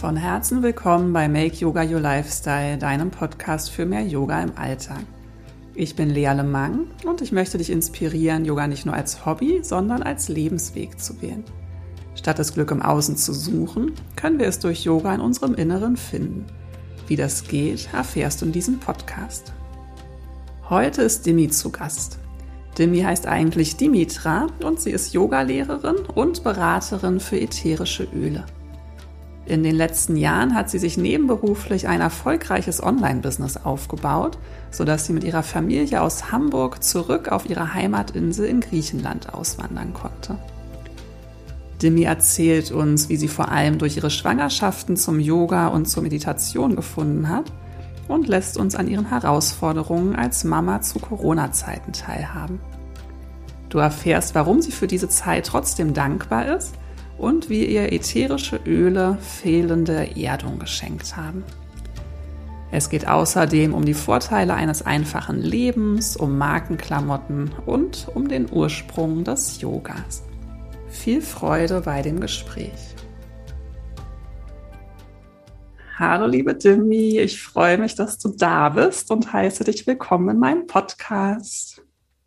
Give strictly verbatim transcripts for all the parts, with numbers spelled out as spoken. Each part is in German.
Von Herzen willkommen bei Make Yoga Your Lifestyle, deinem Podcast für mehr Yoga im Alltag. Ich bin Lea Le Mang und ich möchte dich inspirieren, Yoga nicht nur als Hobby, sondern als Lebensweg zu wählen. Statt das Glück im Außen zu suchen, können wir es durch Yoga in unserem Inneren finden. Wie das geht, erfährst du in diesem Podcast. Heute ist Dimi zu Gast. Dimi heißt eigentlich Dimitra und sie ist Yogalehrerin und Beraterin für ätherische Öle. In den letzten Jahren hat sie sich nebenberuflich ein erfolgreiches Online-Business aufgebaut, sodass sie mit ihrer Familie aus Hamburg zurück auf ihre Heimatinsel in Griechenland auswandern konnte. Dimi erzählt uns, wie sie vor allem durch ihre Schwangerschaften zum Yoga und zur Meditation gefunden hat und lässt uns an ihren Herausforderungen als Mama zu Corona-Zeiten teilhaben. Du erfährst, warum sie für diese Zeit trotzdem dankbar ist und wie ihr ätherische Öle fehlende Erdung geschenkt haben. Es geht außerdem um die Vorteile eines einfachen Lebens, um Markenklamotten und um den Ursprung des Yogas. Viel Freude bei dem Gespräch. Hallo liebe Dimi, ich freue mich, dass du da bist und heiße dich willkommen in meinem Podcast.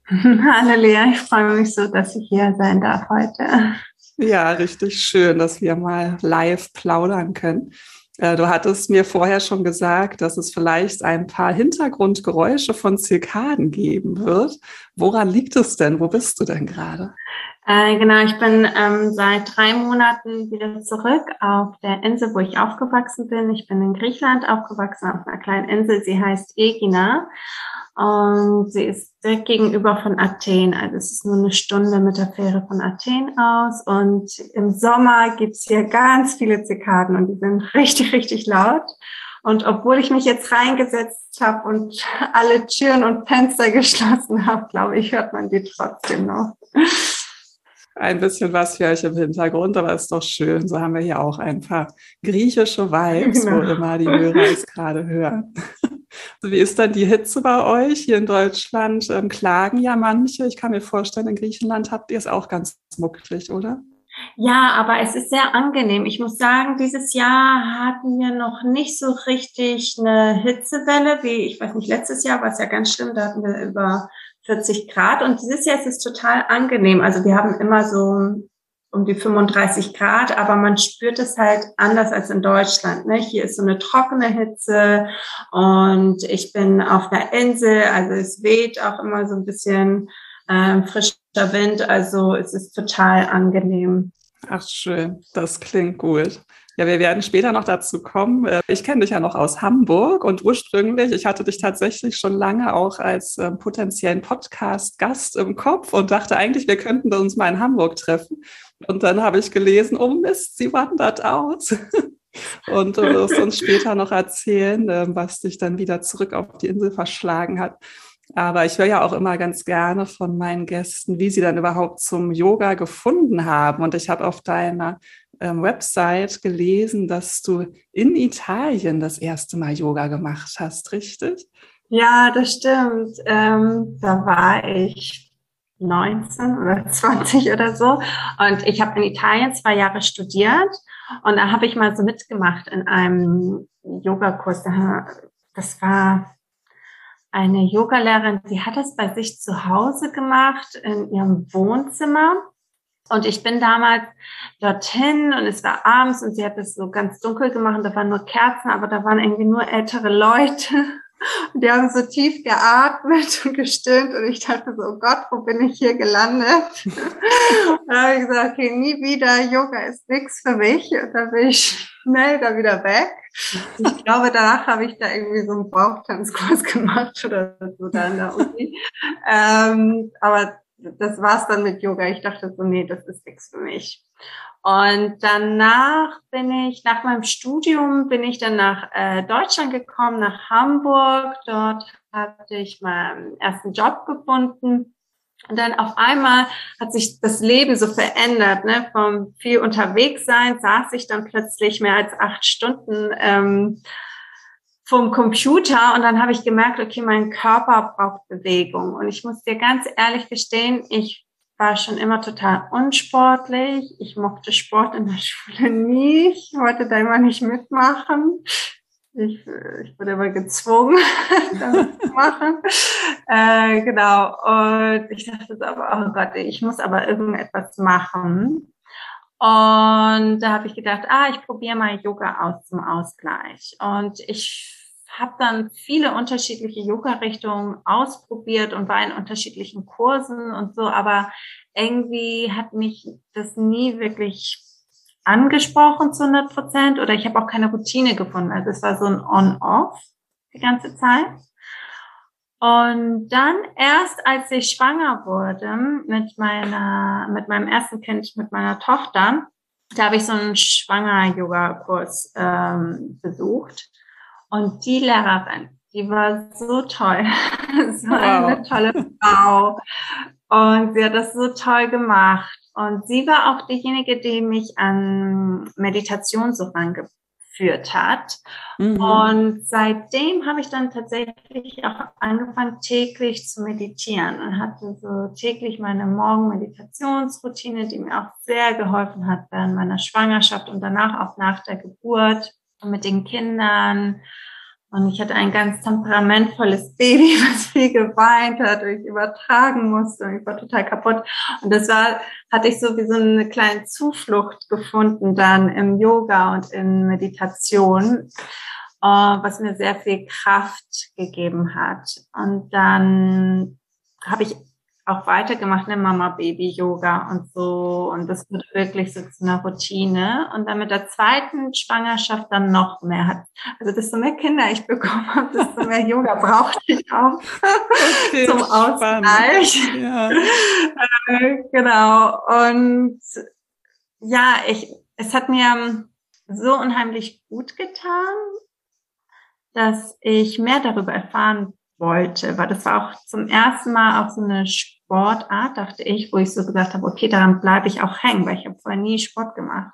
Hallo Lea, ich freue mich so, dass ich hier sein darf heute. Ja, richtig schön, dass wir mal live plaudern können. Du hattest mir vorher schon gesagt, dass es vielleicht ein paar Hintergrundgeräusche von Zikaden geben wird. Woran liegt es denn? Wo bist du denn gerade? Äh, genau, ich bin ähm, seit drei Monaten wieder zurück auf der Insel, wo ich aufgewachsen bin. Ich bin in Griechenland aufgewachsen, auf einer kleinen Insel. Sie heißt Egina und sie ist direkt gegenüber von Athen. Also es ist nur eine Stunde mit der Fähre von Athen aus. Und im Sommer gibt's hier ganz viele Zikaden und die sind richtig, richtig laut. Und obwohl ich mich jetzt reingesetzt habe und alle Türen und Fenster geschlossen habe, glaube ich, hört man die trotzdem noch. Ein bisschen was für euch im Hintergrund, aber ist doch schön. So haben wir hier auch ein paar griechische Vibes, genau, wo immer die Hörer es gerade hören. Wie ist dann die Hitze bei euch? Hier in Deutschland ähm, klagen ja manche. Ich kann mir vorstellen, in Griechenland habt ihr es auch ganz muckelig, oder? Ja, aber es ist sehr angenehm. Ich muss sagen, dieses Jahr hatten wir noch nicht so richtig eine Hitzewelle, wie, ich weiß nicht, letztes Jahr war es ja ganz schlimm, da hatten wir über vierzig Grad und dieses Jahr ist es total angenehm. Also wir haben immer so um die fünfunddreißig Grad, aber man spürt es halt anders als in Deutschland, ne? Hier ist so eine trockene Hitze und ich bin auf einer Insel, also es weht auch immer so ein bisschen ähm, frischer Wind, also es ist total angenehm. Ach schön, das klingt gut. Ja, wir werden später noch dazu kommen. Ich kenne dich ja noch aus Hamburg und ursprünglich, ich hatte dich tatsächlich schon lange auch als äh, potenziellen Podcast-Gast im Kopf und dachte eigentlich, wir könnten uns mal in Hamburg treffen. Und dann habe ich gelesen, oh Mist, sie wandert aus. Und du wirst uns später noch erzählen, äh, was dich dann wieder zurück auf die Insel verschlagen hat. Aber ich höre ja auch immer ganz gerne von meinen Gästen, wie sie dann überhaupt zum Yoga gefunden haben. Und ich habe auf deiner ähm, Website gelesen, dass du in Italien das erste Mal Yoga gemacht hast, richtig? Ja, das stimmt. Ähm, da war ich neunzehn oder zwanzig oder so. Und ich habe in Italien zwei Jahre studiert. Und da habe ich mal so mitgemacht in einem Yogakurs. Das war eine Yogalehrerin, die hat das bei sich zu Hause gemacht, in ihrem Wohnzimmer. Und ich bin damals dorthin und es war abends und sie hat es so ganz dunkel gemacht. Und da waren nur Kerzen, aber da waren irgendwie nur ältere Leute. Und die haben so tief geatmet und gestöhnt. Und ich dachte so, oh Gott, wo bin ich hier gelandet? Und da habe ich gesagt, okay, nie wieder, Yoga ist nichts für mich. Und da bin ich schnell da wieder weg. Ich glaube, danach habe ich da irgendwie so einen Bauchtanzkurs gemacht oder so da in der Uni. Ähm, aber das war's dann mit Yoga. Ich dachte so, nee, das ist nichts für mich. Und danach bin ich, nach meinem Studium, bin ich dann nach äh, Deutschland gekommen, nach Hamburg. Dort hatte ich meinen ersten Job gefunden. Und dann auf einmal hat sich das Leben so verändert, ne? Vom viel unterwegs sein saß ich dann plötzlich mehr als acht Stunden ähm, vom Computer und dann habe ich gemerkt, okay, mein Körper braucht Bewegung. Und ich muss dir ganz ehrlich gestehen, ich war schon immer total unsportlich. Ich mochte Sport in der Schule nie. Ich wollte da immer nicht mitmachen. Ich, ich wurde immer gezwungen, das zu machen. Äh, genau. Und ich dachte aber, oh Gott, ich muss aber irgendetwas machen. Und da habe ich gedacht, ah, ich probiere mal Yoga aus zum Ausgleich. Und ich habe dann viele unterschiedliche Yoga-Richtungen ausprobiert und war in unterschiedlichen Kursen und so, aber irgendwie hat mich das nie wirklich angesprochen zu hundert Prozent oder ich habe auch keine Routine gefunden. Also es war so ein On-Off die ganze Zeit. Und dann erst, als ich schwanger wurde mit meiner, mit meinem ersten Kind, mit meiner Tochter, da habe ich so einen Schwanger-Yoga-Kurs ähm, besucht. Und die Lehrerin, die war so toll, so wow. Eine tolle Frau und sie hat das so toll gemacht und sie war auch diejenige, die mich an Meditation so rangeführt hat mhm. und seitdem habe ich dann tatsächlich auch angefangen täglich zu meditieren und hatte so täglich meine Morgenmeditationsroutine, die mir auch sehr geholfen hat während meiner Schwangerschaft und danach auch nach der Geburt. Mit den Kindern und ich hatte ein ganz temperamentvolles Baby, was viel geweint hat und ich übertragen musste und ich war total kaputt und das war, hatte ich so wie so eine kleine Zuflucht gefunden dann im Yoga und in Meditation, was mir sehr viel Kraft gegeben hat und dann habe ich auch weitergemacht, ne, Mama-Baby-Yoga und so. Und das wird wirklich so zu einer Routine. Und dann mit der zweiten Schwangerschaft dann noch mehr hat. Also desto mehr Kinder ich bekommen habe, desto mehr Yoga brauchte ich auch okay, zum Ausgleich. Ja. Genau. Und ja, ich, es hat mir so unheimlich gut getan, dass ich mehr darüber erfahren wollte, weil das war auch zum ersten Mal auch so eine Sportart, dachte ich, wo ich so gesagt habe, okay, daran bleibe ich auch hängen, weil ich habe vorher nie Sport gemacht.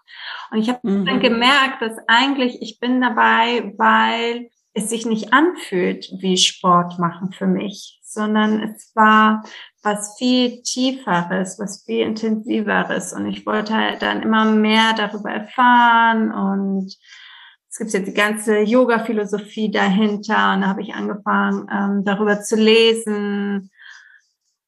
Und ich habe mhm. dann gemerkt, dass eigentlich ich bin dabei, weil es sich nicht anfühlt wie Sport machen für mich, sondern es war was viel Tieferes, was viel Intensiveres. Und ich wollte halt dann immer mehr darüber erfahren und es gibt ja die ganze Yoga-Philosophie dahinter und da habe ich angefangen, ähm, darüber zu lesen,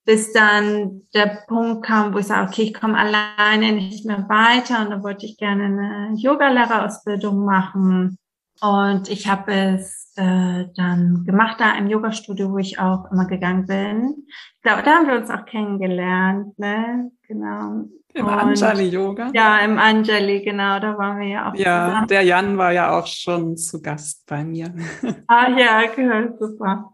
bis dann der Punkt kam, wo ich sage, okay, ich komme alleine nicht mehr weiter und dann wollte ich gerne eine Yogalehrerausbildung machen und ich habe es äh, dann gemacht da im Yoga-Studio, wo ich auch immer gegangen bin. Ich glaube, da haben wir uns auch kennengelernt, ne? Genau. Im und, Anjali-Yoga? Ja, im Anjali, genau, da waren wir ja auch Ja, zusammen. Der Jan war ja auch schon zu Gast bei mir. Ah ja, okay, super.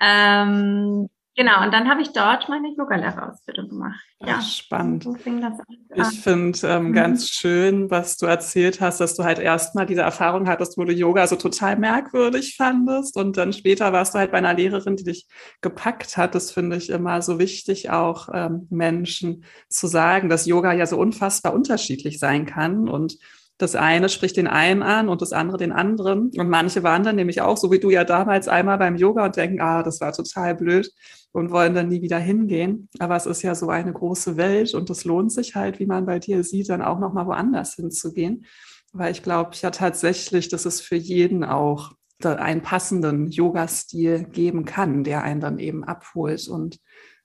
Ähm, genau, und dann habe ich dort meine Yogalehrerausbildung gemacht. Ach, ja, spannend. So fing das an. Ich finde ähm, mhm. ganz schön, was du erzählt hast, dass du halt erstmal diese Erfahrung hattest, wo du Yoga so total merkwürdig fandest und dann später warst du halt bei einer Lehrerin, die dich gepackt hat. Das finde ich immer so wichtig, auch ähm, Menschen zu sagen, dass Yoga ja so unfassbar unterschiedlich sein kann und das eine spricht den einen an und das andere den anderen. Und manche waren dann nämlich auch, so wie du ja damals einmal beim Yoga und denken, ah, das war total blöd und wollen dann nie wieder hingehen. Aber es ist ja so eine große Welt und das lohnt sich halt, wie man bei dir sieht, dann auch nochmal woanders hinzugehen. Weil ich glaube ja tatsächlich, dass es für jeden auch einen passenden Yoga-Stil geben kann, der einen dann eben abholt und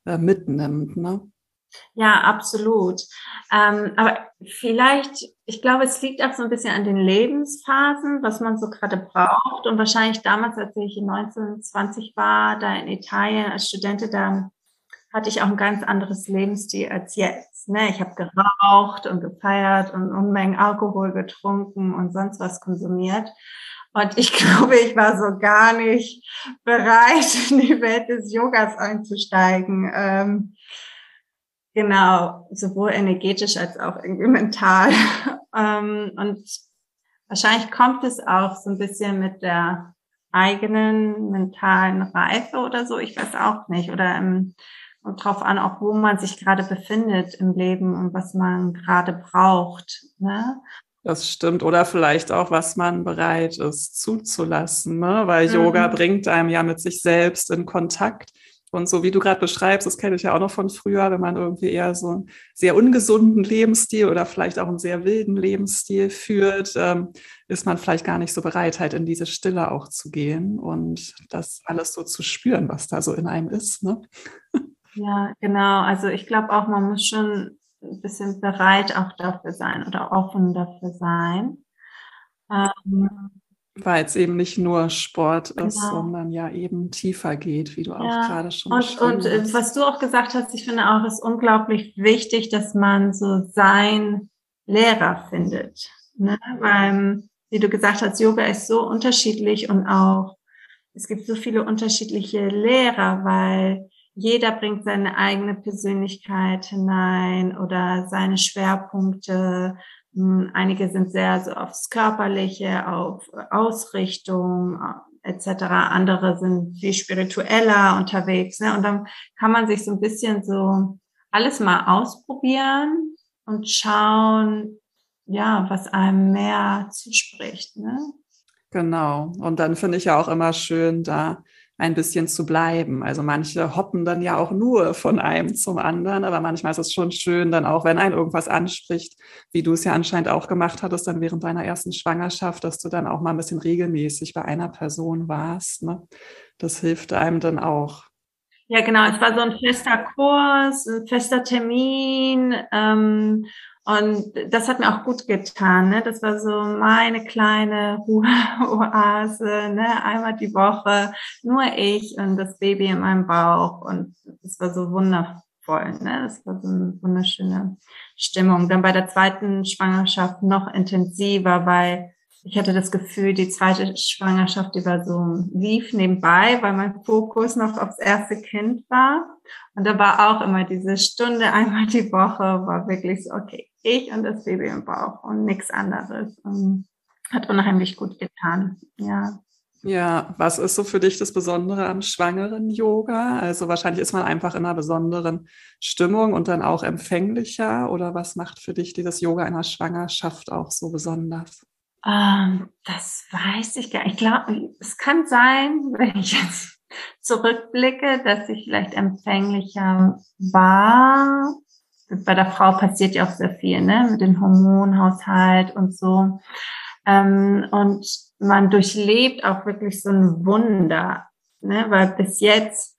äh, mitnimmt, ne? Ja, absolut. Ähm, aber vielleicht, ich glaube, es liegt auch so ein bisschen an den Lebensphasen, was man so gerade braucht. Und wahrscheinlich damals, als ich neunzehn, zwanzig war, da in Italien als Studentin, da hatte ich auch ein ganz anderes Lebensstil als jetzt. Ne? Ich habe geraucht und gefeiert und Unmengen Alkohol getrunken und sonst was konsumiert. Und ich glaube, ich war so gar nicht bereit, in die Welt des Yogas einzusteigen. Ähm, Genau, sowohl energetisch als auch irgendwie mental. Und wahrscheinlich kommt es auch so ein bisschen mit der eigenen mentalen Reife oder so, ich weiß auch nicht. Oder im, und drauf an, auch wo man sich gerade befindet im Leben und was man gerade braucht, ne? Das stimmt. Oder vielleicht auch, was man bereit ist zuzulassen, ne? Weil mhm. Yoga bringt einem ja mit sich selbst in Kontakt. Und so wie du gerade beschreibst, das kenne ich ja auch noch von früher, wenn man irgendwie eher so einen sehr ungesunden Lebensstil oder vielleicht auch einen sehr wilden Lebensstil führt, ähm, ist man vielleicht gar nicht so bereit, halt in diese Stille auch zu gehen und das alles so zu spüren, was da so in einem ist, ne? Ja, genau. Also ich glaube auch, man muss schon ein bisschen bereit auch dafür sein oder offen dafür sein. Ähm, Weil es eben nicht nur Sport ist, genau, sondern ja eben tiefer geht, wie du ja auch gerade schon und, und hast. Was du auch gesagt hast, ich finde auch, ist unglaublich wichtig, dass man so sein Lehrer findet, ne? Weil, wie du gesagt hast, Yoga ist so unterschiedlich und auch, es gibt so viele unterschiedliche Lehrer, weil jeder bringt seine eigene Persönlichkeit hinein oder seine Schwerpunkte. Einige sind sehr so aufs Körperliche, auf Ausrichtung et cetera. Andere sind viel spiritueller unterwegs, ne? Und dann kann man sich so ein bisschen so alles mal ausprobieren und schauen, ja, was einem mehr zuspricht, ne? Genau. Und dann finde ich ja auch immer schön, da ein bisschen zu bleiben. Also manche hoppen dann ja auch nur von einem zum anderen, aber manchmal ist es schon schön, dann auch, wenn einen irgendwas anspricht, wie du es ja anscheinend auch gemacht hattest, dann während deiner ersten Schwangerschaft, dass du dann auch mal ein bisschen regelmäßig bei einer Person warst, ne? Das hilft einem dann auch. Ja, genau. Es war so ein fester Kurs, ein fester Termin, ähm, und das hat mir auch gut getan, ne? Das war so meine kleine Ruheoase, ne? Einmal die Woche nur ich und das Baby in meinem Bauch. Und das war so wundervoll, ne? Das war so eine wunderschöne Stimmung. Dann bei der zweiten Schwangerschaft noch intensiver, weil ich hatte das Gefühl, die zweite Schwangerschaft, die war so lief nebenbei, weil mein Fokus noch aufs erste Kind war. Und da war auch immer diese Stunde einmal die Woche, war wirklich so, okay, ich und das Baby im Bauch und nichts anderes. Und hat unheimlich gut getan, ja. Ja, was ist so für dich das Besondere am schwangeren Yoga? Also wahrscheinlich ist man einfach in einer besonderen Stimmung und dann auch empfänglicher. Oder was macht für dich dieses Yoga in der Schwangerschaft auch so besonders? Ähm, das weiß ich gar nicht. Ich glaube, es kann sein, wenn ich jetzt zurückblicke, dass ich vielleicht empfänglicher war. Bei der Frau passiert ja auch sehr viel, ne, mit dem Hormonhaushalt und so. Ähm, und man durchlebt auch wirklich so ein Wunder, ne, weil bis jetzt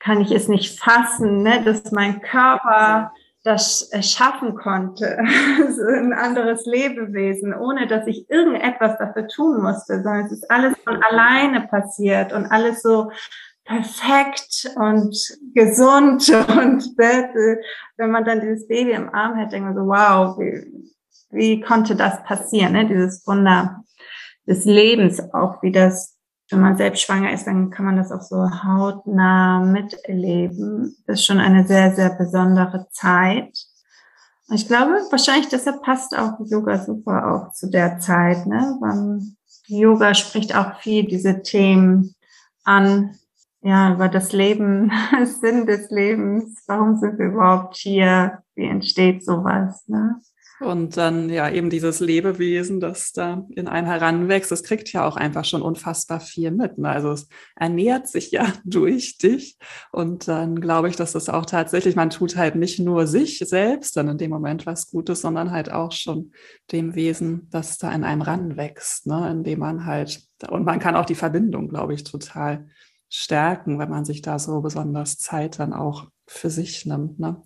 kann ich es nicht fassen, ne, dass mein Körper das schaffen konnte, also ein anderes Lebewesen, ohne dass ich irgendetwas dafür tun musste, sondern es ist alles von alleine passiert und alles so perfekt und gesund. Und wenn man dann dieses Baby im Arm hätte, denkt man so, wow, wie, wie konnte das passieren, ne? Dieses Wunder des Lebens auch, wie das, wenn man selbst schwanger ist, dann kann man das auch so hautnah miterleben. Das ist schon eine sehr, sehr besondere Zeit. Und ich glaube, wahrscheinlich deshalb passt auch Yoga super auch zu der Zeit, ne? Weil Yoga spricht auch viel diese Themen an, ja, über das Leben, Sinn des Lebens. Warum sind wir überhaupt hier? Wie entsteht sowas, ne? Und dann ja eben dieses Lebewesen, das da in einen heranwächst, das kriegt ja auch einfach schon unfassbar viel mit, ne? Also es ernährt sich ja durch dich. Und dann glaube ich, dass das auch tatsächlich, man tut halt nicht nur sich selbst dann in dem Moment was Gutes, sondern halt auch schon dem Wesen, das da in einem ranwächst, ne? Indem man halt, und man kann auch die Verbindung, glaube ich, total stärken, wenn man sich da so besonders Zeit dann auch für sich nimmt, ne?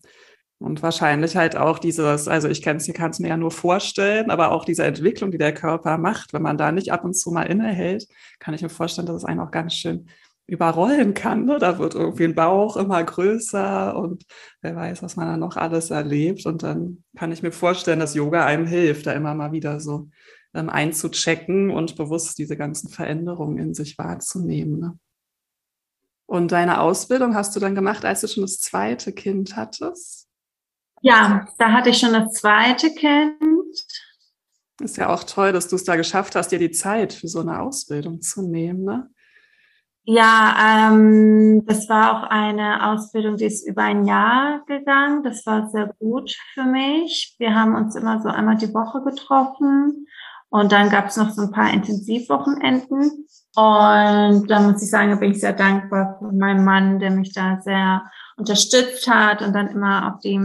Und wahrscheinlich halt auch dieses, also ich kann es mir ja nur vorstellen, aber auch diese Entwicklung, die der Körper macht, wenn man da nicht ab und zu mal innehält, kann ich mir vorstellen, dass es einen auch ganz schön überrollen kann, ne? Da wird irgendwie ein Bauch immer größer und wer weiß, was man da noch alles erlebt. Und dann kann ich mir vorstellen, dass Yoga einem hilft, da immer mal wieder so ähm, einzuchecken und bewusst diese ganzen Veränderungen in sich wahrzunehmen, ne? Und deine Ausbildung hast du dann gemacht, als du schon das zweite Kind hattest? Ja, da hatte ich schon das zweite Kind. Ist ja auch toll, dass du es da geschafft hast, dir die Zeit für so eine Ausbildung zu nehmen, ne? Ja, ähm, das war auch eine Ausbildung, die ist über ein Jahr gegangen. Das war sehr gut für mich. Wir haben uns immer so einmal die Woche getroffen. Und dann gab es noch so ein paar Intensivwochenenden. Und da muss ich sagen, da bin ich sehr dankbar für meinen Mann, der mich da sehr unterstützt hat und dann immer auf die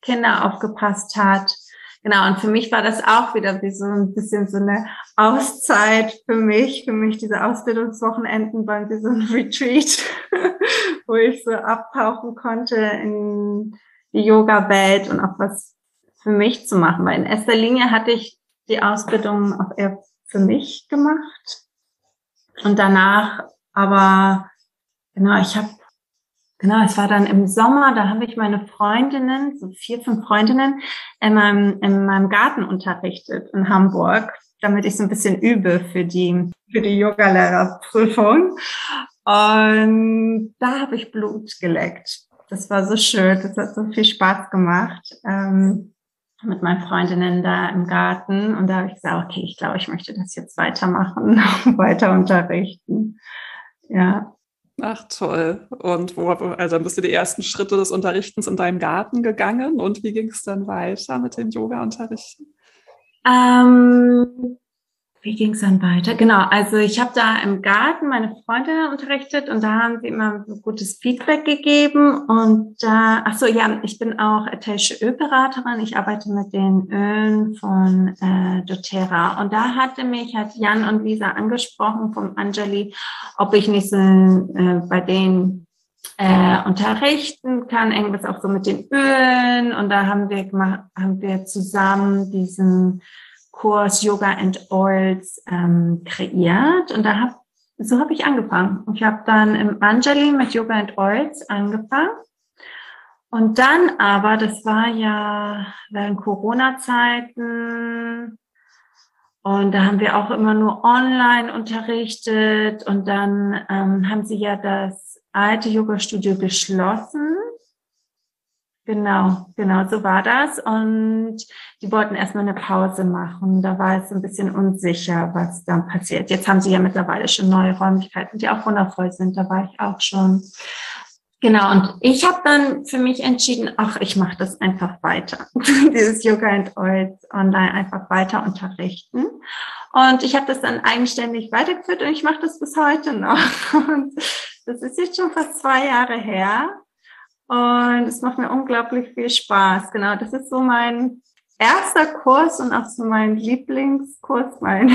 Kinder aufgepasst hat. Genau, und für mich war das auch wieder wie so ein bisschen so eine Auszeit für mich, für mich diese Ausbildungswochenenden waren wie so ein Retreat, wo ich so abtauchen konnte in die Yoga-Welt und auch was für mich zu machen. Weil in erster Linie hatte ich die Ausbildung auch eher für mich gemacht und danach aber, genau, ich habe Genau, es war dann im Sommer, da habe ich meine Freundinnen, so vier, fünf Freundinnen, in meinem, in meinem Garten unterrichtet in Hamburg, damit ich so ein bisschen übe für die, für die Yogalehrerprüfung. Und da habe ich Blut geleckt. Das war so schön, das hat so viel Spaß gemacht, ähm, mit meinen Freundinnen da im Garten. Und da habe ich gesagt, okay, ich glaube, ich möchte das jetzt weitermachen, weiter unterrichten. Ja. Ach, toll. Und wo, also bist du die ersten Schritte des Unterrichtens in deinem Garten gegangen und wie ging es dann weiter mit dem Yoga-Unterrichten? Ähm, wie ging es dann weiter? Genau, also ich habe da im Garten meine Freundinnen unterrichtet und da haben sie immer so gutes Feedback gegeben und da, ach so, ja, ich bin auch ätherische Ölberaterin, ich arbeite mit den Ölen von äh, doTERRA und da hatte mich, hat Jan und Lisa angesprochen vom Anjali, ob ich nicht so äh, bei denen äh, unterrichten kann, irgendwas auch so mit den Ölen und da haben wir gemacht, haben wir zusammen diesen Kurs Yoga and Oils ähm, kreiert und da hab, so habe ich angefangen. Ich habe dann im Anjali mit Yoga and Oils angefangen und dann aber, das war ja während Corona-Zeiten und da haben wir auch immer nur online unterrichtet und dann ähm, haben sie ja das alte Yoga-Studio geschlossen. Genau, genau, so war das. Und die wollten erstmal eine Pause machen. Da war es ein bisschen unsicher, was dann passiert. Jetzt haben sie ja mittlerweile schon neue Räumlichkeiten, die auch wundervoll sind. Da war ich auch schon. Genau, und ich habe dann für mich entschieden, ach, ich mache das einfach weiter. Dieses Yoga and Oils online einfach weiter unterrichten. Und ich habe das dann eigenständig weitergeführt und ich mache das bis heute noch. Und das ist jetzt schon fast zwei Jahre her. Und es macht mir unglaublich viel Spaß. Genau, das ist so mein erster Kurs und auch so mein Lieblingskurs, mein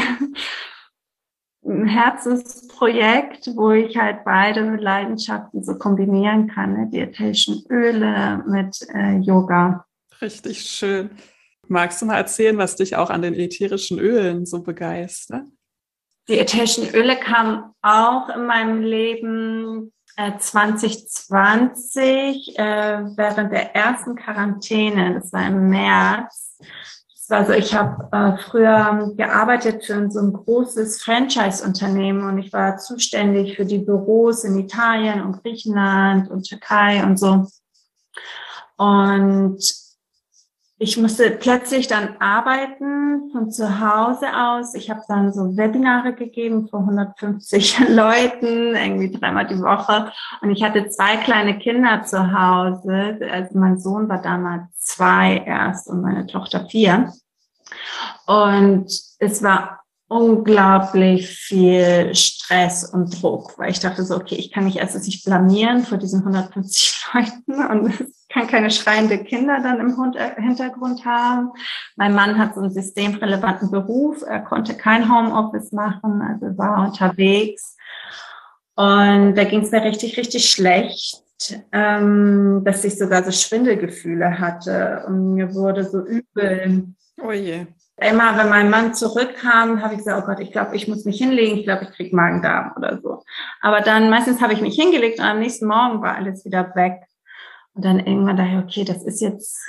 Herzensprojekt, wo ich halt beide Leidenschaften so kombinieren kann, ne? Die ätherischen Öle mit äh, Yoga. Richtig schön. Magst du mal erzählen, was dich auch an den ätherischen Ölen so begeistert? Die ätherischen Öle kamen auch in meinem Leben zwanzig zwanzig, äh, während der ersten Quarantäne, das war im März. Also ich habe äh, früher gearbeitet für so ein großes Franchise-Unternehmen und ich war zuständig für die Büros in Italien und Griechenland und Türkei und so. Und ich musste plötzlich dann arbeiten von zu Hause aus. Ich habe dann so Webinare gegeben vor hundertfünfzig Leuten, irgendwie dreimal die Woche. Und ich hatte zwei kleine Kinder zu Hause. Also mein Sohn war damals zwei erst und meine Tochter vier. Und es war unglaublich viel Stress und Druck, weil ich dachte so, okay, ich kann mich erstens nicht blamieren vor diesen hundertfünfzig Leuten und kann keine schreiende Kinder dann im Hintergrund haben. Mein Mann hat so einen systemrelevanten Beruf. Er konnte kein Homeoffice machen, also war unterwegs. Und da ging es mir richtig, richtig schlecht, ähm, dass ich sogar so Schwindelgefühle hatte. Und mir wurde so übel. Oh je. Immer, wenn mein Mann zurückkam, habe ich gesagt, oh Gott, ich glaube, ich muss mich hinlegen, ich glaube, ich kriege Magen-Darm oder so. Aber dann meistens habe ich mich hingelegt und am nächsten Morgen war alles wieder weg. Und dann irgendwann dachte ich, okay, das ist jetzt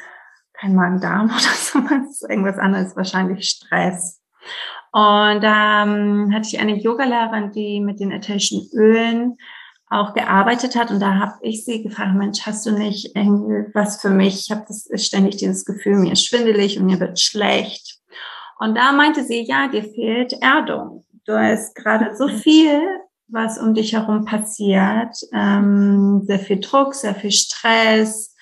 kein Magen-Darm oder so, das ist irgendwas anderes, wahrscheinlich Stress. Und da ähm, hatte ich eine Yogalehrerin, die mit den ätherischen Ölen auch gearbeitet hat. Und da habe ich sie gefragt, Mensch, hast du nicht irgendwie was für mich? Ich habe das ständig dieses Gefühl, mir ist schwindelig und mir wird schlecht. Und da meinte sie, ja, dir fehlt Erdung. Du hast gerade so viel, was um dich herum passiert, ähm, sehr viel Druck, sehr viel Stress,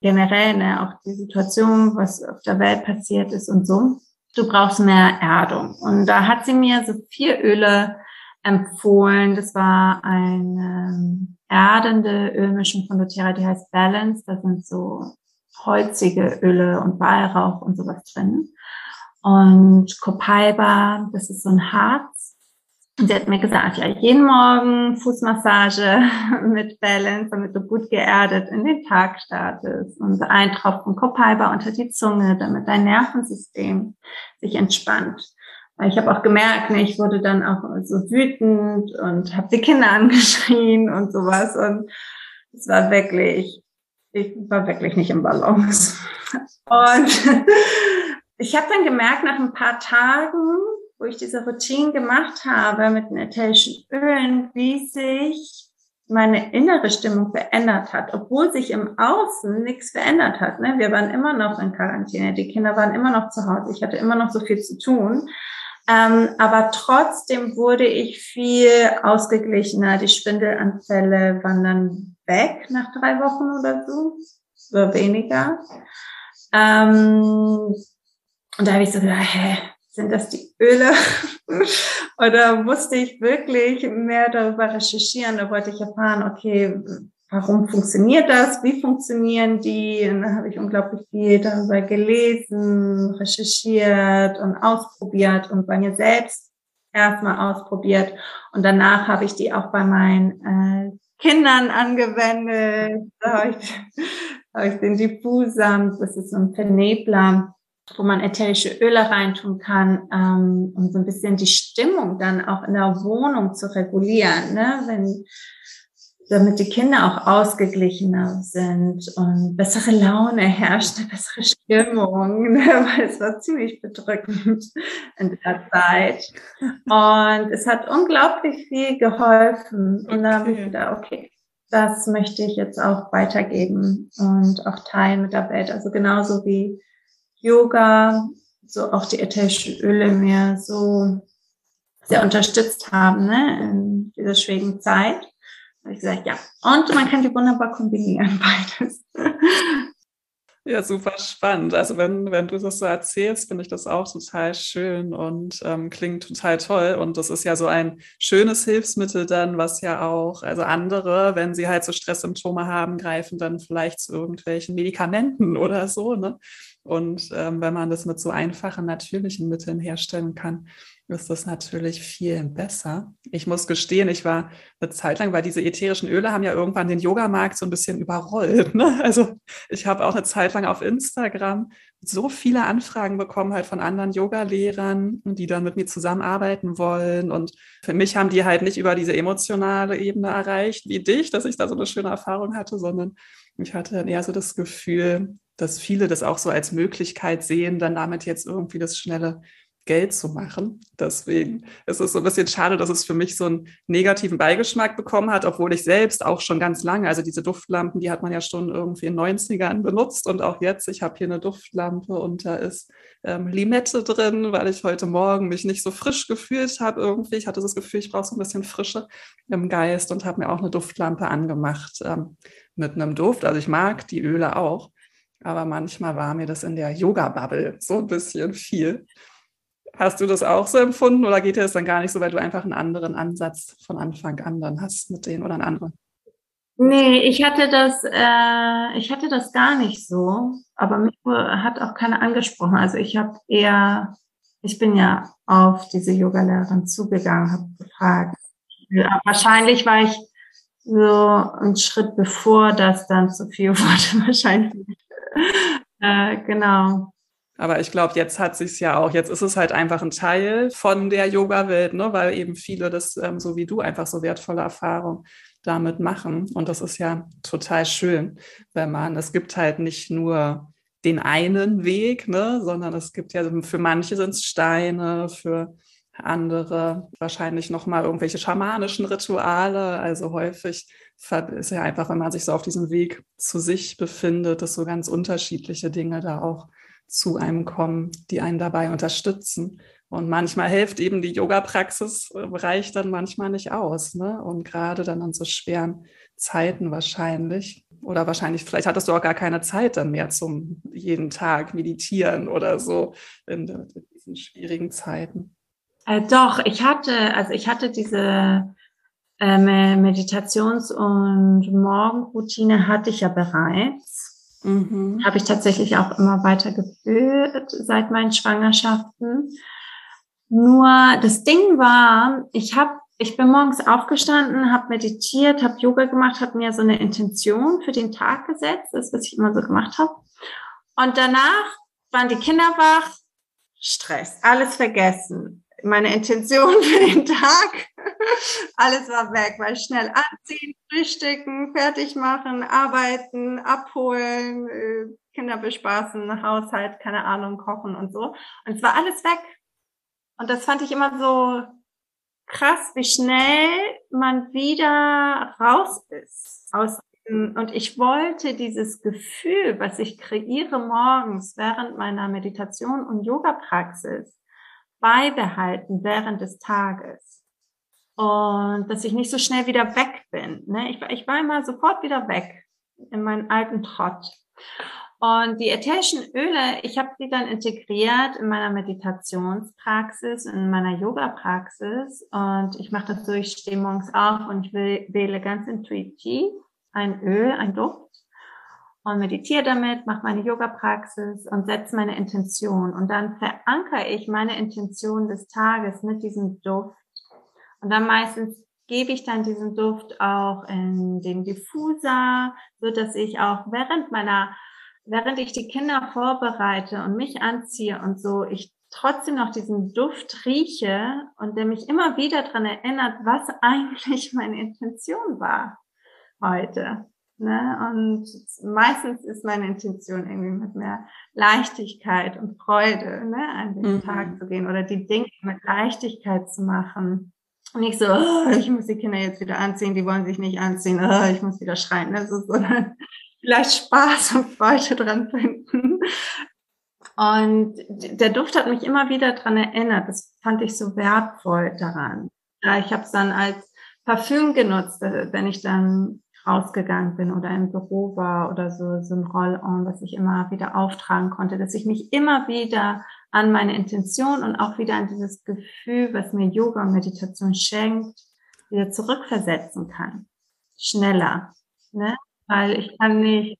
generell, ne, auch die Situation, was auf der Welt passiert ist und so. du brauchst mehr Erdung. Und da hat sie mir so vier Öle empfohlen. Das war eine erdende Ölmischung von doTERRA, die heißt Balance. Da sind so holzige Öle und Weihrauch und sowas drin. Und Copaiba, das ist so ein Harz. Und sie hat mir gesagt, ja, jeden Morgen Fußmassage mit Balance, damit du gut geerdet in den Tag startest. Und ein Tropfen Copaiba unter die Zunge, damit dein Nervensystem sich entspannt. Weil ich habe auch gemerkt, ne, ich wurde dann auch so wütend und habe die Kinder angeschrien und sowas. Und es war wirklich, ich war wirklich nicht im Balance. Und ich habe dann gemerkt, nach ein paar Tagen, wo ich diese Routine gemacht habe mit den ätherischen Ölen, wie sich meine innere Stimmung verändert hat, obwohl sich im Außen nichts verändert hat. Ne? Wir waren immer noch in Quarantäne, die Kinder waren immer noch zu Hause, ich hatte immer noch so viel zu tun. Ähm, aber trotzdem wurde ich viel ausgeglichener. Die Schwindelanfälle waren dann weg nach drei Wochen oder so, oder weniger. Ähm, und da habe ich so gedacht, hä, sind das die Öle? Oder musste ich wirklich mehr darüber recherchieren? Da wollte ich erfahren, okay, warum funktioniert das? Wie funktionieren die? Und da habe ich unglaublich viel darüber gelesen, recherchiert und ausprobiert und bei mir selbst erstmal ausprobiert. Und danach habe ich die auch bei meinen äh, Kindern angewendet. Da habe ich, da habe ich den Diffusam, das ist so ein Vernebler, wo man ätherische Öle reintun kann, ähm, um so ein bisschen die Stimmung dann auch in der Wohnung zu regulieren, ne? Wenn, damit die Kinder auch ausgeglichener sind und bessere Laune herrscht, eine bessere Stimmung, ne? Weil es war ziemlich bedrückend in der Zeit. Und es hat unglaublich viel geholfen. Und dann habe ich gedacht, okay, das möchte ich jetzt auch weitergeben und auch teilen mit der Welt. Also genauso wie Yoga, so auch die ätherischen Öle mir so sehr unterstützt haben, ne, in dieser schwierigen Zeit. Da habe ich gesagt, ja, und man kann die wunderbar kombinieren, beides. Ja, super spannend. Also wenn, wenn du das so erzählst, finde ich das auch total schön und ähm, klingt total toll. Und das ist ja so ein schönes Hilfsmittel dann, was ja auch, also andere, wenn sie halt so Stresssymptome haben, greifen dann vielleicht zu irgendwelchen Medikamenten oder so, ne? Und ähm, wenn man das mit so einfachen, natürlichen Mitteln herstellen kann, ist das natürlich viel besser. Ich muss gestehen, ich war eine Zeit lang, weil diese ätherischen Öle haben ja irgendwann den Yogamarkt so ein bisschen überrollt, ne? Also ich habe auch eine Zeit lang auf Instagram so viele Anfragen bekommen halt von anderen Yogalehrern, die dann mit mir zusammenarbeiten wollen. Und für mich haben die halt nicht über diese emotionale Ebene erreicht wie dich, dass ich da so eine schöne Erfahrung hatte, sondern ich hatte dann eher so das Gefühl, dass viele das auch so als Möglichkeit sehen, dann damit jetzt irgendwie das schnelle Geld zu machen. Deswegen ist es so ein bisschen schade, dass es für mich so einen negativen Beigeschmack bekommen hat, obwohl ich selbst auch schon ganz lange, also diese Duftlampen, die hat man ja schon irgendwie in den neunzigern benutzt und auch jetzt, ich habe hier eine Duftlampe und da ist ähm, Limette drin, weil ich heute Morgen mich nicht so frisch gefühlt habe irgendwie. Ich hatte das Gefühl, ich brauche so ein bisschen Frische im Geist und habe mir auch eine Duftlampe angemacht ähm, mit einem Duft. Also ich mag die Öle auch. Aber manchmal war mir das in der Yoga-Bubble so ein bisschen viel. Hast du das auch so empfunden oder geht dir das dann gar nicht so, weil du einfach einen anderen Ansatz von Anfang an dann hast mit denen oder einen anderen? Nee, ich hatte das, äh, ich hatte das gar nicht so, aber mich hat auch keiner angesprochen. Also ich habe eher, ich bin ja auf diese Yoga-Lehrerin zugegangen, habe gefragt. Ja, wahrscheinlich war ich so einen Schritt bevor das dann zu viel wurde, wahrscheinlich. Äh, genau. Aber ich glaube, jetzt hat sich's ja auch, jetzt ist es halt einfach ein Teil von der Yoga-Welt, ne? Weil eben viele das, ähm, so wie du, einfach so wertvolle Erfahrungen damit machen. Und das ist ja total schön, wenn man, es gibt halt nicht nur den einen Weg, ne? Sondern es gibt ja, für manche sind es Steine, für andere wahrscheinlich nochmal irgendwelche schamanischen Rituale. Also häufig ist ja einfach, wenn man sich so auf diesem Weg zu sich befindet, dass so ganz unterschiedliche Dinge da auch zu einem kommen, die einen dabei unterstützen. Und manchmal hilft eben die Yoga-Praxis, reicht dann manchmal nicht aus, ne? Und gerade dann an so schweren Zeiten wahrscheinlich oder wahrscheinlich, vielleicht hattest du auch gar keine Zeit dann mehr zum jeden Tag meditieren oder so in, in diesen schwierigen Zeiten. Äh, doch, ich hatte, also ich hatte diese äh, Meditations- und Morgenroutine hatte ich ja bereits. Mhm. Habe ich tatsächlich auch immer weiter geführt seit meinen Schwangerschaften. Nur das Ding war, ich habe Ich bin morgens aufgestanden, habe meditiert, habe Yoga gemacht, habe mir so eine Intention für den Tag gesetzt, das, was ich immer so gemacht habe. Und danach waren die Kinder wach, Stress, alles vergessen. Meine Intention für den Tag, alles war weg, weil schnell anziehen, frühstücken, fertig machen, arbeiten, abholen, Kinder bespaßen, Haushalt, keine Ahnung, kochen und so. Und es war alles weg. Und das fand ich immer so krass, wie schnell man wieder raus ist. Und ich wollte dieses Gefühl, was ich kreiere morgens während meiner Meditation und Yoga-Praxis, beibehalten während des Tages. Und dass ich nicht so schnell wieder weg bin. Ich war immer sofort wieder weg in meinen alten Trott. Und die ätherischen Öle, ich habe die dann integriert in meiner Meditationspraxis, in meiner Yoga-Praxis. Und ich mache das so, ich stehe morgens auf und ich wähle ganz intuitiv ein Öl, ein Duft und meditiere damit, mache meine Yoga-Praxis und setze meine Intention. Und dann verankere ich meine Intention des Tages mit diesem Duft. Und dann meistens gebe ich dann diesen Duft auch in den Diffuser, so dass ich auch während meiner Während ich die Kinder vorbereite und mich anziehe und so, ich trotzdem noch diesen Duft rieche und der mich immer wieder daran erinnert, was eigentlich meine Intention war heute. Ne? Und meistens ist meine Intention irgendwie mit mehr Leichtigkeit und Freude, ne, an den mhm. Tag zu gehen oder die Dinge mit Leichtigkeit zu machen. Nicht so, oh, ich muss die Kinder jetzt wieder anziehen, die wollen sich nicht anziehen, oh, ich muss wieder schreien, ne? So, sondern vielleicht Spaß und Freude dran finden. Und der Duft hat mich immer wieder dran erinnert. Das fand ich so wertvoll daran. Ich habe es dann als Parfüm genutzt, wenn ich dann rausgegangen bin oder im Büro war oder so, so ein Roll-on, was ich immer wieder auftragen konnte, dass ich mich immer wieder an meine Intention und auch wieder an dieses Gefühl, was mir Yoga und Meditation schenkt, wieder zurückversetzen kann. Schneller, ne? Weil ich kann nicht,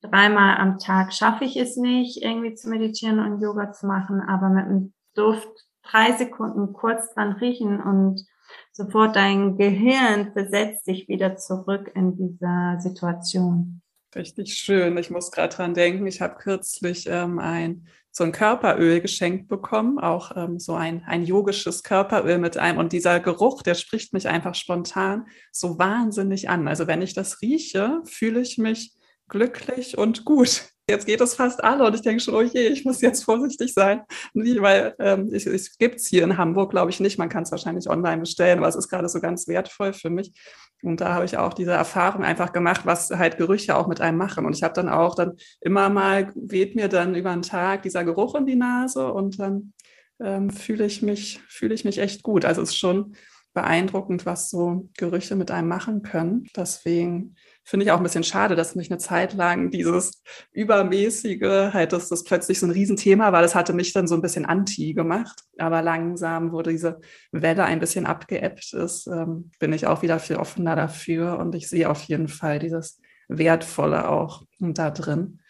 dreimal am Tag schaffe ich es nicht, irgendwie zu meditieren und Yoga zu machen, aber mit dem Duft drei Sekunden kurz dran riechen und sofort dein Gehirn versetzt dich wieder zurück in dieser Situation. Richtig schön. Ich muss gerade dran denken, ich habe kürzlich ähm, ein so ein Körperöl geschenkt bekommen, auch ähm, so ein, ein yogisches Körperöl mit einem. Und dieser Geruch, der spricht mich einfach spontan so wahnsinnig an. Also wenn ich das rieche, fühle ich mich glücklich und gut. Jetzt geht es fast alle und ich denke schon, oh je, ich muss jetzt vorsichtig sein. Nicht, weil ähm, ich, ich gibt es hier in Hamburg, glaube ich, nicht. Man kann es wahrscheinlich online bestellen, aber es ist gerade so ganz wertvoll für mich. Und da habe ich auch diese Erfahrung einfach gemacht, was halt Gerüche auch mit einem machen. Und ich habe dann auch dann immer mal, weht mir dann über den Tag dieser Geruch in die Nase und dann ähm, fühle ich mich, fühle ich mich echt gut. Also es ist schon beeindruckend, was so Gerüche mit einem machen können. Deswegen finde ich auch ein bisschen schade, dass mich eine Zeit lang dieses Übermäßige, halt, dass das plötzlich so ein Riesenthema war, das hatte mich dann so ein bisschen anti gemacht. Aber langsam, wo diese Welle ein bisschen abgeebbt ist, ähm, bin ich auch wieder viel offener dafür und ich sehe auf jeden Fall dieses Wertvolle auch da drin.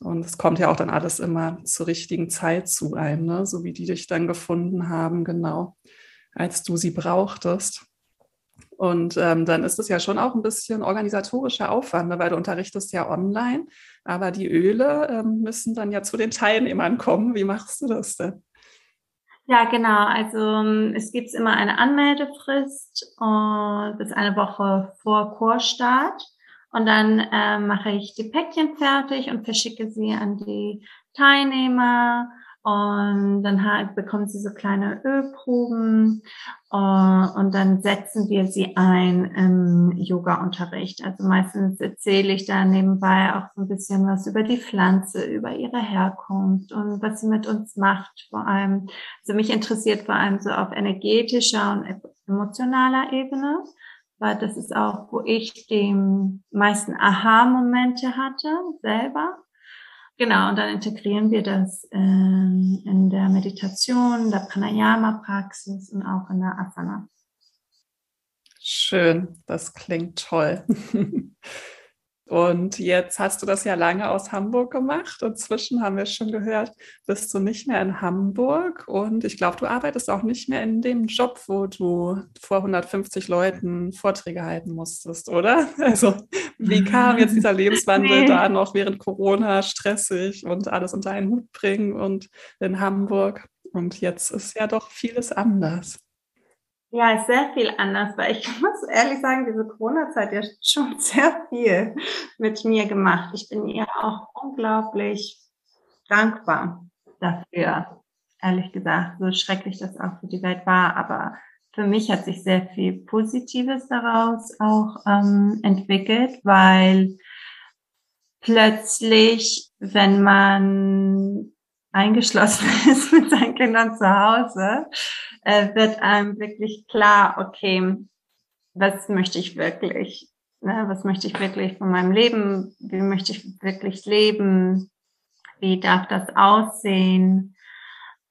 Und es kommt ja auch dann alles immer zur richtigen Zeit zu einem, ne? So wie die dich dann gefunden haben, genau, als du sie brauchtest. Und ähm, dann ist es ja schon auch ein bisschen organisatorischer Aufwand, ne? Weil du unterrichtest ja online, aber die Öle ähm, müssen dann ja zu den Teilnehmern kommen. Wie machst du das denn? Ja, genau. Also es gibt immer eine Anmeldefrist und bis eine Woche vor Kursstart. Und dann äh, mache ich die Päckchen fertig und verschicke sie an die Teilnehmer. Und dann halt bekommen sie so kleine Ölproben uh, und dann setzen wir sie ein im Yoga-Unterricht. Also meistens erzähle ich da nebenbei auch so ein bisschen was über die Pflanze, über ihre Herkunft und was sie mit uns macht vor allem. Also mich interessiert vor allem so auf energetischer und emotionaler Ebene, weil das ist auch, wo ich die meisten Aha-Momente hatte, selber. Genau, und dann integrieren wir das ähm, in der Meditation, der Pranayama-Praxis und auch in der Asana. Schön, das klingt toll. Und jetzt hast du das ja lange aus Hamburg gemacht. Inzwischen haben wir schon gehört, bist du nicht mehr in Hamburg. Und ich glaube, du arbeitest auch nicht mehr in dem Job, wo du vor hundertfünfzig Leuten Vorträge halten musstest, oder? Also wie kam jetzt dieser Lebenswandel nee. da noch während Corona, stressig und alles unter einen Hut bringen und in Hamburg? Und jetzt ist ja doch vieles anders. Ja, ist sehr viel anders, weil ich muss ehrlich sagen, diese Corona-Zeit hat ja schon sehr viel mit mir gemacht. Ich bin ihr auch unglaublich dankbar dafür, ehrlich gesagt. So schrecklich das auch für die Welt war, aber für mich hat sich sehr viel Positives daraus auch ähm, entwickelt, weil plötzlich, wenn man eingeschlossen ist mit seinen Kindern zu Hause, äh, wird einem wirklich klar, okay, was möchte ich wirklich? Ne? Was möchte ich wirklich von meinem Leben? Wie möchte ich wirklich leben? Wie darf das aussehen?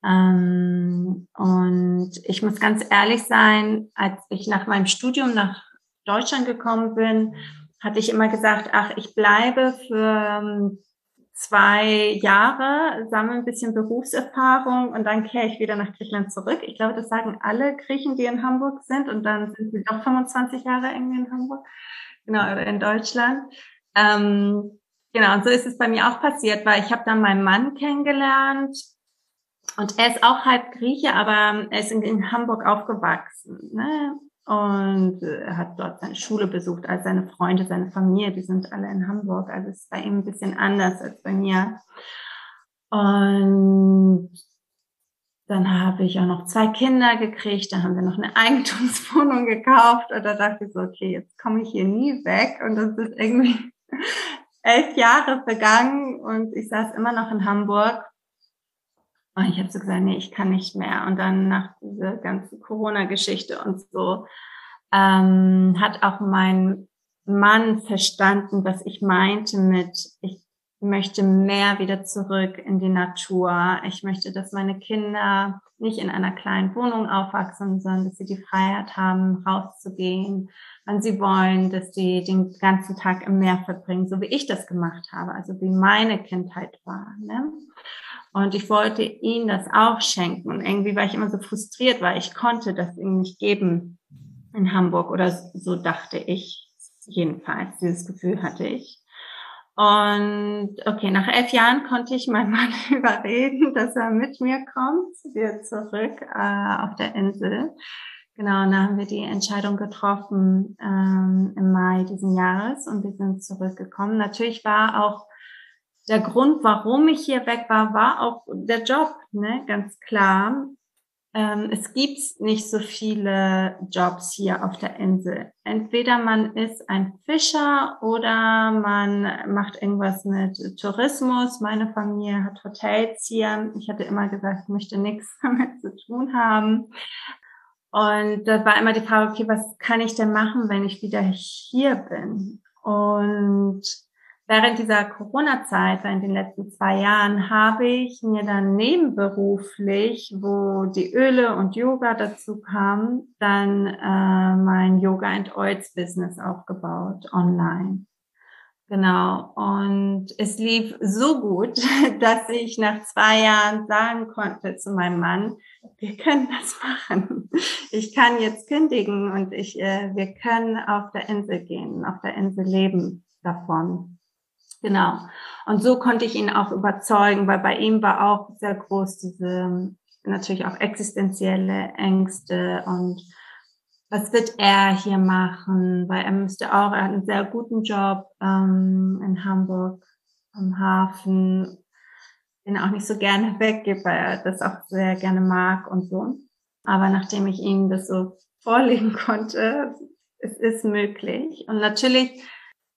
Ähm, und ich muss ganz ehrlich sein, als ich nach meinem Studium nach Deutschland gekommen bin, hatte ich immer gesagt, ach, ich bleibe für zwei Jahre, sammle ein bisschen Berufserfahrung und dann kehre ich wieder nach Griechenland zurück. Ich glaube, das sagen alle Griechen, die in Hamburg sind, und dann sind sie doch fünfundzwanzig Jahre irgendwie in Hamburg, genau, oder in Deutschland. Ähm, genau, und so ist es bei mir auch passiert, weil ich habe dann meinen Mann kennengelernt und er ist auch halb Grieche, aber er ist in, in Hamburg aufgewachsen, ne? Und er hat dort seine Schule besucht, also seine Freunde, seine Familie, die sind alle in Hamburg. Also es ist bei ihm ein bisschen anders als bei mir. Und dann habe ich auch noch zwei Kinder gekriegt, dann haben wir noch eine Eigentumswohnung gekauft. Und da dachte ich so, okay, jetzt komme ich hier nie weg. Und das ist irgendwie elf Jahre vergangen und ich saß immer noch in Hamburg. Und ich habe so gesagt, nee, ich kann nicht mehr. Und dann nach dieser ganzen Corona-Geschichte und so ähm, hat auch mein Mann verstanden, was ich meinte mit, ich möchte mehr wieder zurück in die Natur. Ich möchte, dass meine Kinder nicht in einer kleinen Wohnung aufwachsen, sondern dass sie die Freiheit haben, rauszugehen, wann sie wollen, dass sie den ganzen Tag im Meer verbringen, so wie ich das gemacht habe, also wie meine Kindheit war, ne? Und ich wollte ihnen das auch schenken. Und irgendwie war ich immer so frustriert, weil ich konnte das ihnen nicht geben in Hamburg. Oder so dachte ich jedenfalls. Dieses Gefühl hatte ich. Und okay, nach elf Jahren konnte ich meinen Mann überreden, dass er mit mir kommt, wieder zurück äh, auf der Insel. Genau, und da haben wir die Entscheidung getroffen ähm, im Mai diesen Jahres. Und wir sind zurückgekommen. Natürlich war auch der Grund, warum ich hier weg war, war auch der Job, ne, ganz klar. Ähm, es gibt nicht so viele Jobs hier auf der Insel. Entweder man ist ein Fischer oder man macht irgendwas mit Tourismus. Meine Familie hat Hotels hier. Ich hatte immer gesagt, ich möchte nichts damit zu tun haben. Und da war immer die Frage, okay, was kann ich denn machen, wenn ich wieder hier bin? Und während dieser Corona-Zeit, in den letzten zwei Jahren, habe ich mir dann nebenberuflich, wo die Öle und Yoga dazu kamen, dann äh, mein Yoga-and-Oils-Business aufgebaut, online. Genau, und es lief so gut, dass ich nach zwei Jahren sagen konnte zu meinem Mann, wir können das machen. Ich kann jetzt kündigen und ich, äh, wir können auf der Insel gehen, auf der Insel leben davon. Genau. Und so konnte ich ihn auch überzeugen, weil bei ihm war auch sehr groß diese, natürlich auch existenzielle Ängste und was wird er hier machen, weil er müsste auch, er hat einen sehr guten Job ähm, in Hamburg am Hafen, den er auch nicht so gerne weggibt, weil er das auch sehr gerne mag und so. Aber nachdem ich ihm das so vorlegen konnte, es ist möglich. Und natürlich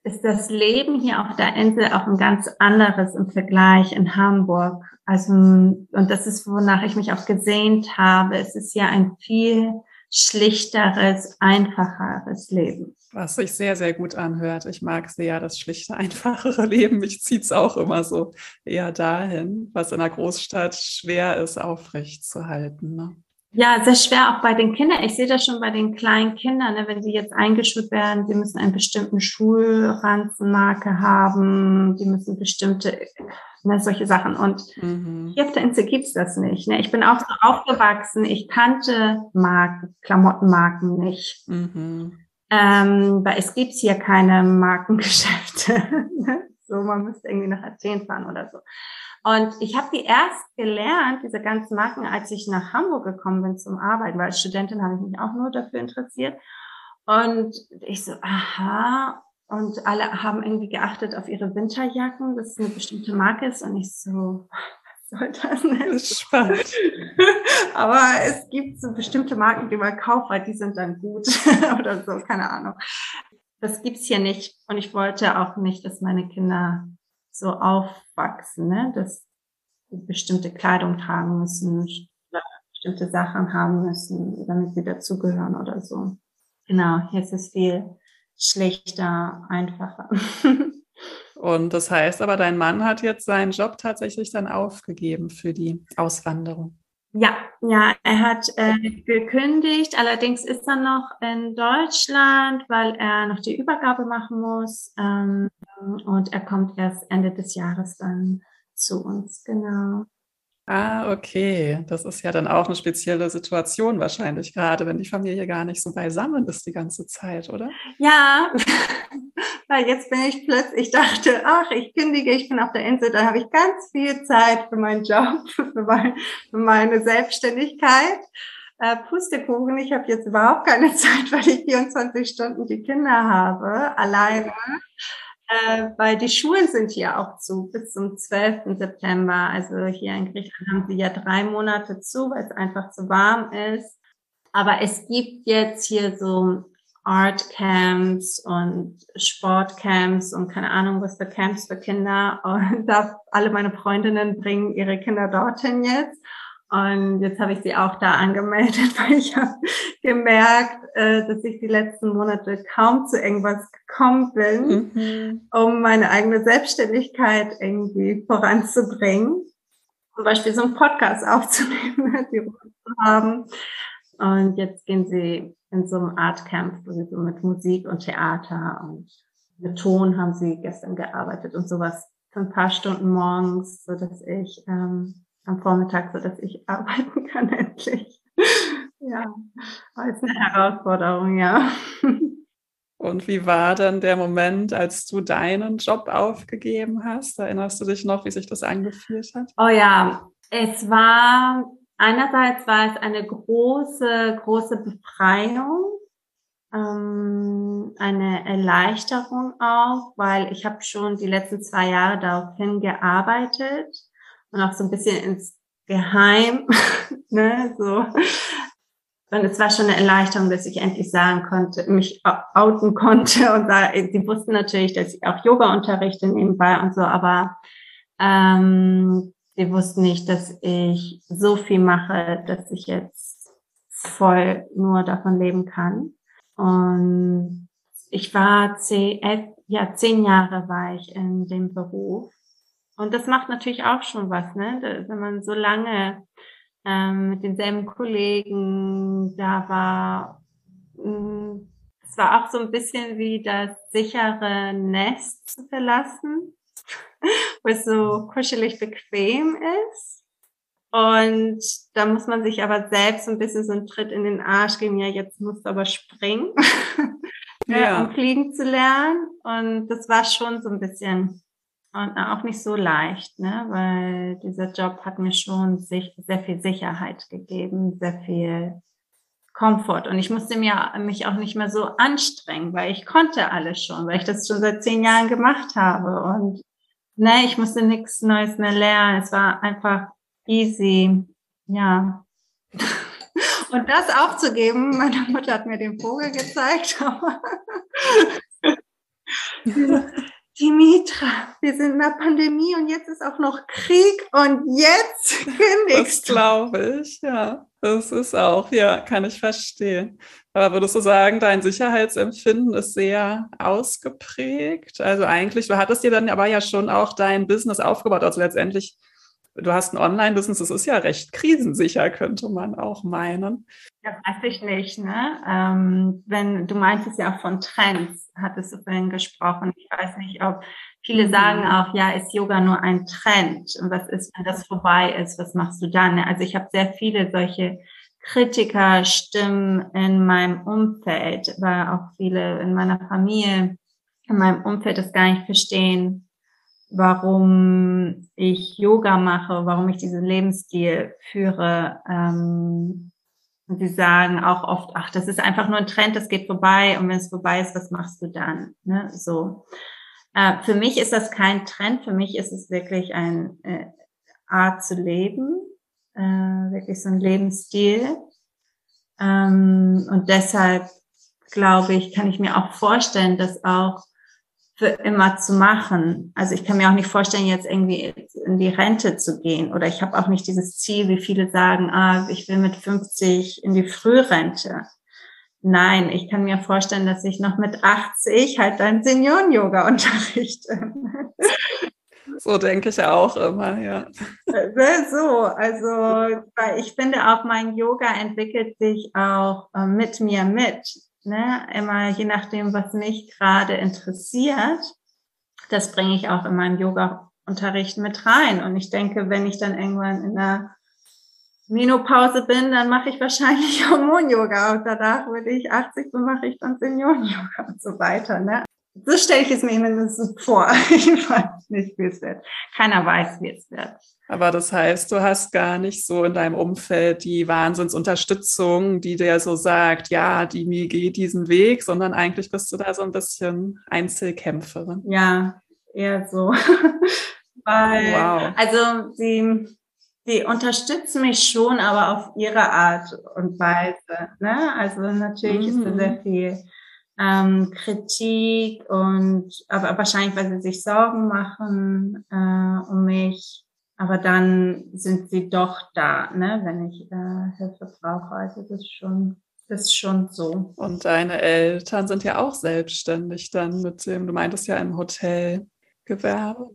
ist das Leben hier auf der Insel auch ein ganz anderes im Vergleich in Hamburg. Also, und das ist, wonach ich mich auch gesehnt habe. Es ist ja ein viel schlichteres, einfacheres Leben. Was sich sehr, sehr gut anhört. Ich mag sehr das schlichte, einfachere Leben. Mich zieht es auch immer so eher dahin, was in der Großstadt schwer ist, aufrecht zu halten. Ne? Ja, sehr schwer auch bei den Kindern. Ich sehe das schon bei den kleinen Kindern, ne? Wenn sie jetzt eingeschult werden, sie müssen einen bestimmten Schulranzenmarke haben, die müssen bestimmte, ne, solche Sachen. Und mhm. hier auf der Insel gibt's das nicht. Ne? Ich bin auch so aufgewachsen, ich kannte Marken, Klamottenmarken nicht. Mhm. Ähm, weil es gibt's hier keine Markengeschäfte. So, man müsste irgendwie nach Athen fahren oder so. Und ich habe die erst gelernt, diese ganzen Marken, als ich nach Hamburg gekommen bin zum Arbeiten, weil als Studentin habe ich mich auch nur dafür interessiert. Und ich so, aha, und alle haben irgendwie geachtet auf ihre Winterjacken, dass es eine bestimmte Marke ist. Und ich so, was soll das denn? Das ist spannend. Aber es gibt so bestimmte Marken, die man kauft, weil die sind dann gut oder so, keine Ahnung. Das gibt's hier nicht. Und ich wollte auch nicht, dass meine Kinder so aufwachsen, ne? Dass sie bestimmte Kleidung tragen müssen, bestimmte Sachen haben müssen, damit sie dazugehören oder so. Genau, hier ist es viel schlechter, einfacher. Und das heißt aber, dein Mann hat jetzt seinen Job tatsächlich dann aufgegeben für die Auswanderung. Ja, ja, er hat äh, gekündigt. Allerdings ist er noch in Deutschland, weil er noch die Übergabe machen muss. Ähm, und er kommt erst Ende des Jahres dann zu uns, genau. Ah, okay. Das ist ja dann auch eine spezielle Situation wahrscheinlich gerade, wenn die Familie gar nicht so beisammen ist die ganze Zeit, oder? Ja, weil jetzt bin ich plötzlich, ich dachte, ach, ich kündige, ich bin auf der Insel, da habe ich ganz viel Zeit für meinen Job, für, mein, für meine Selbstständigkeit. Äh, Pustekuchen, ich habe jetzt überhaupt keine Zeit, weil ich vierundzwanzig Stunden die Kinder habe, alleine. Äh, weil die Schulen sind hier auch zu, bis zum zwölften September. Also hier in Griechenland haben sie ja drei Monate zu, weil es einfach zu warm ist. Aber es gibt jetzt hier so Art-Camps und Sport-Camps und keine Ahnung, was für Camps für Kinder. Und da alle meine Freundinnen bringen ihre Kinder dorthin jetzt. Und jetzt habe ich sie auch da angemeldet, weil ich habe gemerkt, dass ich die letzten Monate kaum zu irgendwas gekommen bin, mhm. um meine eigene Selbstständigkeit irgendwie voranzubringen. Zum Beispiel so einen Podcast aufzunehmen, die Ruhe zu haben. Und jetzt gehen sie in so einem Artcamp, wo sie so mit Musik und Theater und mit Ton haben sie gestern gearbeitet und sowas für ein paar Stunden morgens, so dass ich... Ähm, am Vormittag, so dass ich arbeiten kann endlich. Ja, aber es ist eine Herausforderung, ja. Und wie war dann der Moment, als du deinen Job aufgegeben hast? Erinnerst du dich noch, wie sich das angefühlt hat? Oh ja, es war, einerseits war es eine große, große Befreiung, ähm, eine Erleichterung auch, weil ich habe schon die letzten zwei Jahre daraufhin gearbeitet. Und auch so ein bisschen ins Geheim, ne, so. Und es war schon eine Erleichterung, dass ich endlich sagen konnte, mich outen konnte. Und da, sie wussten natürlich, dass ich auch Yoga unterrichte nebenbei und so, aber ähm, sie wussten nicht, dass ich so viel mache, dass ich jetzt voll nur davon leben kann. Und ich war zehn, elf, ja, zehn Jahre war ich in dem Beruf. Und das macht natürlich auch schon was, ne? Wenn man so lange ähm, mit denselben Kollegen da war, es war auch so ein bisschen wie das sichere Nest zu verlassen, wo es so kuschelig bequem ist. Und da muss man sich aber selbst so ein bisschen so einen Tritt in den Arsch geben, ja, jetzt musst du aber springen, ja. um fliegen zu lernen. Und das war schon so ein bisschen... Und auch nicht so leicht, ne, weil dieser Job hat mir schon sich, sehr viel Sicherheit gegeben, sehr viel Komfort. Und ich musste mir, mich auch nicht mehr so anstrengen, weil ich konnte alles schon, weil ich das schon seit zehn Jahren gemacht habe. Und ne, ich musste nichts Neues mehr lernen. Es war einfach easy, ja. Und das aufzugeben, meine Mutter hat mir den Vogel gezeigt, aber Dimitra, wir sind in der Pandemie und jetzt ist auch noch Krieg und jetzt kündigst du. Das glaube ich, ja. Das ist auch, ja, kann ich verstehen. Aber würdest du sagen, dein Sicherheitsempfinden ist sehr ausgeprägt? Also eigentlich, du hattest dir dann aber ja schon auch dein Business aufgebaut. Also letztendlich, du hast ein Online-Business, das ist ja recht krisensicher, könnte man auch meinen. Ja, weiß ich nicht, ne? Ähm, wenn, du meintest ja auch von Trends, hattest du vorhin gesprochen. Ich weiß nicht, ob viele sagen auch, ja, ist Yoga nur ein Trend? Und was ist, wenn das vorbei ist? Was machst du dann? Also ich habe sehr viele solche Kritikerstimmen in meinem Umfeld, weil auch viele in meiner Familie, in meinem Umfeld das gar nicht verstehen, warum ich Yoga mache, warum ich diesen Lebensstil führe. Ähm, und sie sagen auch oft, ach, das ist einfach nur ein Trend, das geht vorbei. Und wenn es vorbei ist, was machst du dann? Ne? So. Äh, für mich ist das kein Trend. Für mich ist es wirklich eine äh, Art zu leben. Äh, wirklich so ein Lebensstil. Ähm, und deshalb, glaube ich, kann ich mir auch vorstellen, das auch für immer zu machen. Also ich kann mir auch nicht vorstellen, jetzt irgendwie in die Rente zu gehen. Oder ich habe auch nicht dieses Ziel, wie viele sagen, ah, ich will mit fünfzig in die Frührente. Nein, ich kann mir vorstellen, dass ich noch mit achtzig halt dann Senioren-Yoga unterrichte. So denke ich auch immer, ja. So, also weil ich finde auch, mein Yoga entwickelt sich auch mit mir mit. Ne, immer je nachdem, was mich gerade interessiert, das bringe ich auch in meinem Yoga-Unterricht mit rein. Und ich denke, wenn ich dann irgendwann in der Menopause bin, dann mache ich wahrscheinlich Hormon-Yoga. Und danach würde ich achtzig, dann mache ich dann Senioren-Yoga und so weiter. Ne? So stelle ich es mir mindestens vor. Ich weiß nicht, wie es wird. Keiner weiß, wie es wird. Aber das heißt, du hast gar nicht so in deinem Umfeld die Wahnsinnsunterstützung, die dir so sagt, ja, die mir geht diesen Weg, sondern eigentlich bist du da so ein bisschen Einzelkämpferin. Ja, eher so. Weil, wow. Also sie, sie unterstützen mich schon, aber auf ihre Art und Weise. Ne? Also natürlich mhm. ist da sehr viel Ähm, Kritik und aber wahrscheinlich, weil sie sich Sorgen machen äh, um mich, aber dann sind sie doch da, ne, wenn ich äh, Hilfe brauche. Also das ist schon, das ist schon so. Und deine Eltern sind ja auch selbstständig dann mit dem, du meintest ja im Hotelgewerbe.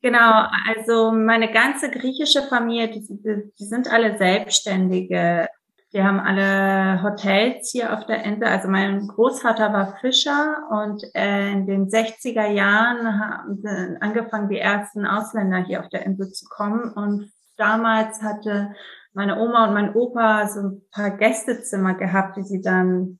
Genau, also meine ganze griechische Familie, die, die, die sind alle Selbstständige. Wir haben alle Hotels hier auf der Insel. Also mein Großvater war Fischer und in den sechziger Jahren haben angefangen, die ersten Ausländer hier auf der Insel zu kommen. Und damals hatte meine Oma und mein Opa so ein paar Gästezimmer gehabt, die sie dann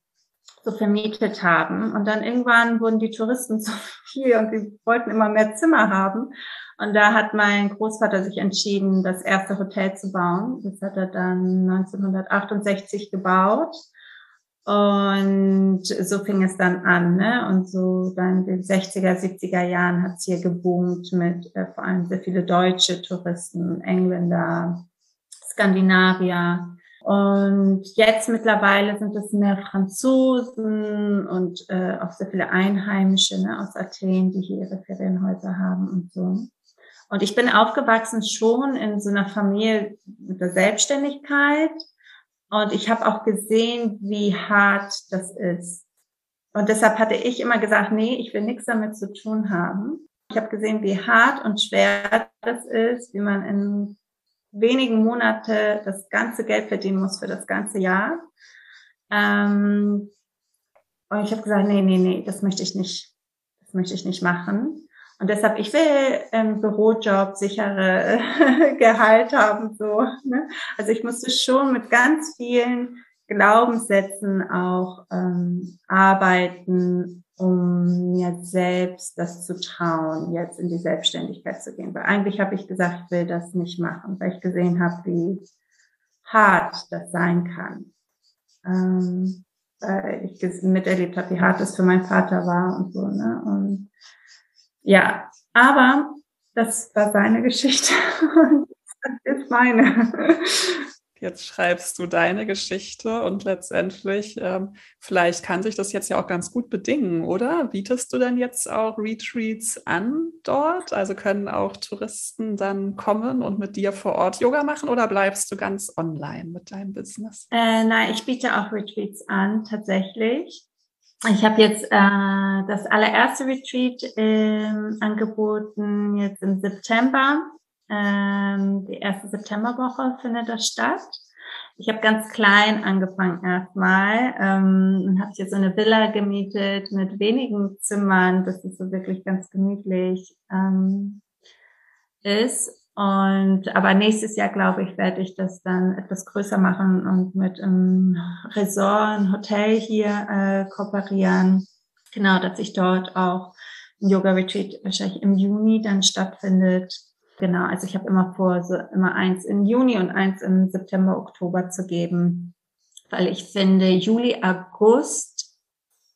so vermietet haben. Und dann irgendwann wurden die Touristen so viel und sie wollten immer mehr Zimmer haben. Und da hat mein Großvater sich entschieden, das erste Hotel zu bauen. Das hat er dann neunzehnhundertachtundsechzig gebaut. Und so fing es dann an, ne? Und so dann in den sechziger, siebziger Jahren hat es hier geboomt mit äh, vor allem sehr viele deutsche Touristen, Engländer, Skandinavier. Und jetzt mittlerweile sind es mehr Franzosen und äh, auch sehr viele Einheimische, ne, aus Athen, die hier ihre Ferienhäuser haben und so. Und ich bin aufgewachsen schon in so einer Familie mit der Selbstständigkeit. Und ich habe auch gesehen, wie hart das ist. Und deshalb hatte ich immer gesagt, nee, ich will nichts damit zu tun haben. Ich habe gesehen, wie hart und schwer das ist, wie man in wenigen Monate das ganze Geld verdienen muss für das ganze Jahr. Ähm, und ich habe gesagt, nee, nee, nee, das möchte ich nicht. Das möchte ich nicht machen. Und deshalb, ich will im Bürojob sichere Gehalt haben, so, ne? Also ich musste schon mit ganz vielen Glaubenssätzen auch ähm, arbeiten, um mir selbst das zu trauen, jetzt in die Selbstständigkeit zu gehen. Weil eigentlich habe ich gesagt, ich will das nicht machen, weil ich gesehen habe, wie hart das sein kann. Ähm, weil ich miterlebt habe, wie hart es für meinen Vater war und so, ne? Und ja, aber das war seine Geschichte und das ist meine. jetzt schreibst du deine Geschichte und letztendlich, ähm, vielleicht kann sich das jetzt ja auch ganz gut bedingen, oder? Bietest du dann jetzt auch Retreats an dort? Also können auch Touristen dann kommen und mit dir vor Ort Yoga machen oder bleibst du ganz online mit deinem Business? Äh, nein, ich biete auch Retreats an, tatsächlich. Ich habe jetzt äh, das allererste Retreat äh, angeboten, jetzt im September. Ähm, die erste Septemberwoche findet das statt. Ich habe ganz klein angefangen erstmal ähm, und habe hier so eine Villa gemietet mit wenigen Zimmern, dass es so wirklich ganz gemütlich ähm, ist. Und aber nächstes Jahr, glaube ich, werde ich das dann etwas größer machen und mit einem Resort, einem Hotel hier äh, kooperieren. Genau, dass ich dort auch ein Yoga-Retreat wahrscheinlich im Juni dann stattfindet. Genau, also ich habe immer vor, so immer eins im Juni und eins im September, Oktober zu geben, weil ich finde, Juli, August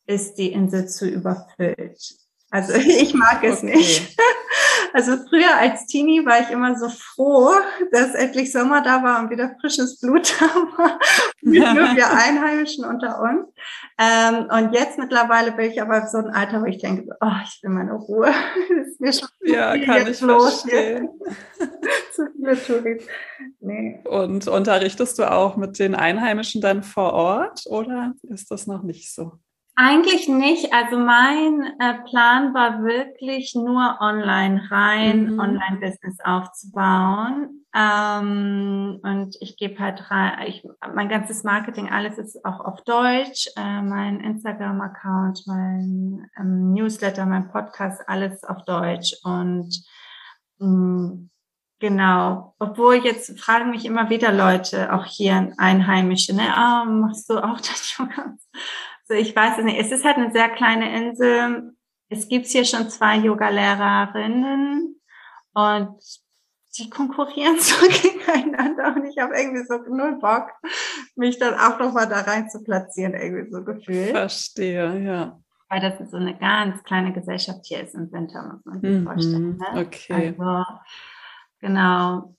ist die Insel zu überfüllt. Also ich mag es okay. nicht. Also früher als Teenie war ich immer so froh, dass endlich Sommer da war und wieder frisches Blut da war. Nur wir Einheimischen unter uns. Ähm, und jetzt mittlerweile bin ich aber so ein Alter, wo ich denke, oh, ich will meine Ruhe. Das ist mir schon ja, viel kann ich los. Verstehen. Zu viele Touristen. Nee. Und unterrichtest du auch mit den Einheimischen dann vor Ort oder ist das noch nicht so? Eigentlich nicht. Also mein äh, Plan war wirklich nur online rein, mhm. Online-Business aufzubauen. Ähm, und ich gebe halt rein, ich, mein ganzes Marketing, alles ist auch auf Deutsch. Äh, mein Instagram-Account, mein ähm, Newsletter, mein Podcast, alles auf Deutsch. Und mh, genau, obwohl jetzt fragen mich immer wieder Leute, auch hier Einheimische, ne, ah, oh, machst du auch das Yoga? Ich weiß es nicht. Es ist halt eine sehr kleine Insel. Es gibt hier schon zwei Yoga-Lehrerinnen und die konkurrieren so gegeneinander und ich habe irgendwie so null Bock, mich dann auch nochmal da rein zu platzieren, irgendwie so gefühlt. Verstehe, ja. Weil das so eine ganz kleine Gesellschaft hier ist im Winter, muss man sich mhm, vorstellen. Ne? Okay. Also, genau.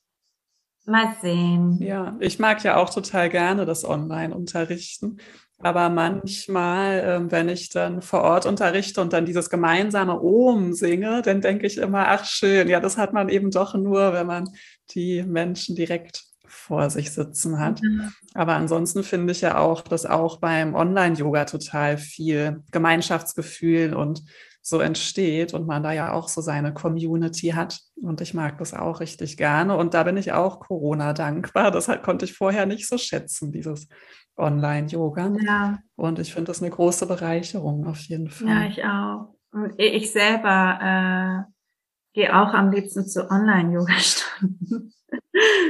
Mal sehen. Ja, ich mag ja auch total gerne das Online-Unterrichten. Aber manchmal, wenn ich dann vor Ort unterrichte und dann dieses gemeinsame Om singe, dann denke ich immer, ach schön, ja, das hat man eben doch nur, wenn man die Menschen direkt vor sich sitzen hat. Mhm. Aber ansonsten finde ich ja auch, dass auch beim Online-Yoga total viel Gemeinschaftsgefühl und so entsteht und man da ja auch so seine Community hat. Und ich mag das auch richtig gerne. Und da bin ich auch Corona dankbar. Das halt konnte ich vorher nicht so schätzen, dieses Online-Yoga. Ja. Und ich finde das eine große Bereicherung auf jeden Fall. Ja, ich auch. Und ich selber äh, gehe auch am liebsten zu Online-Yoga-Stunden.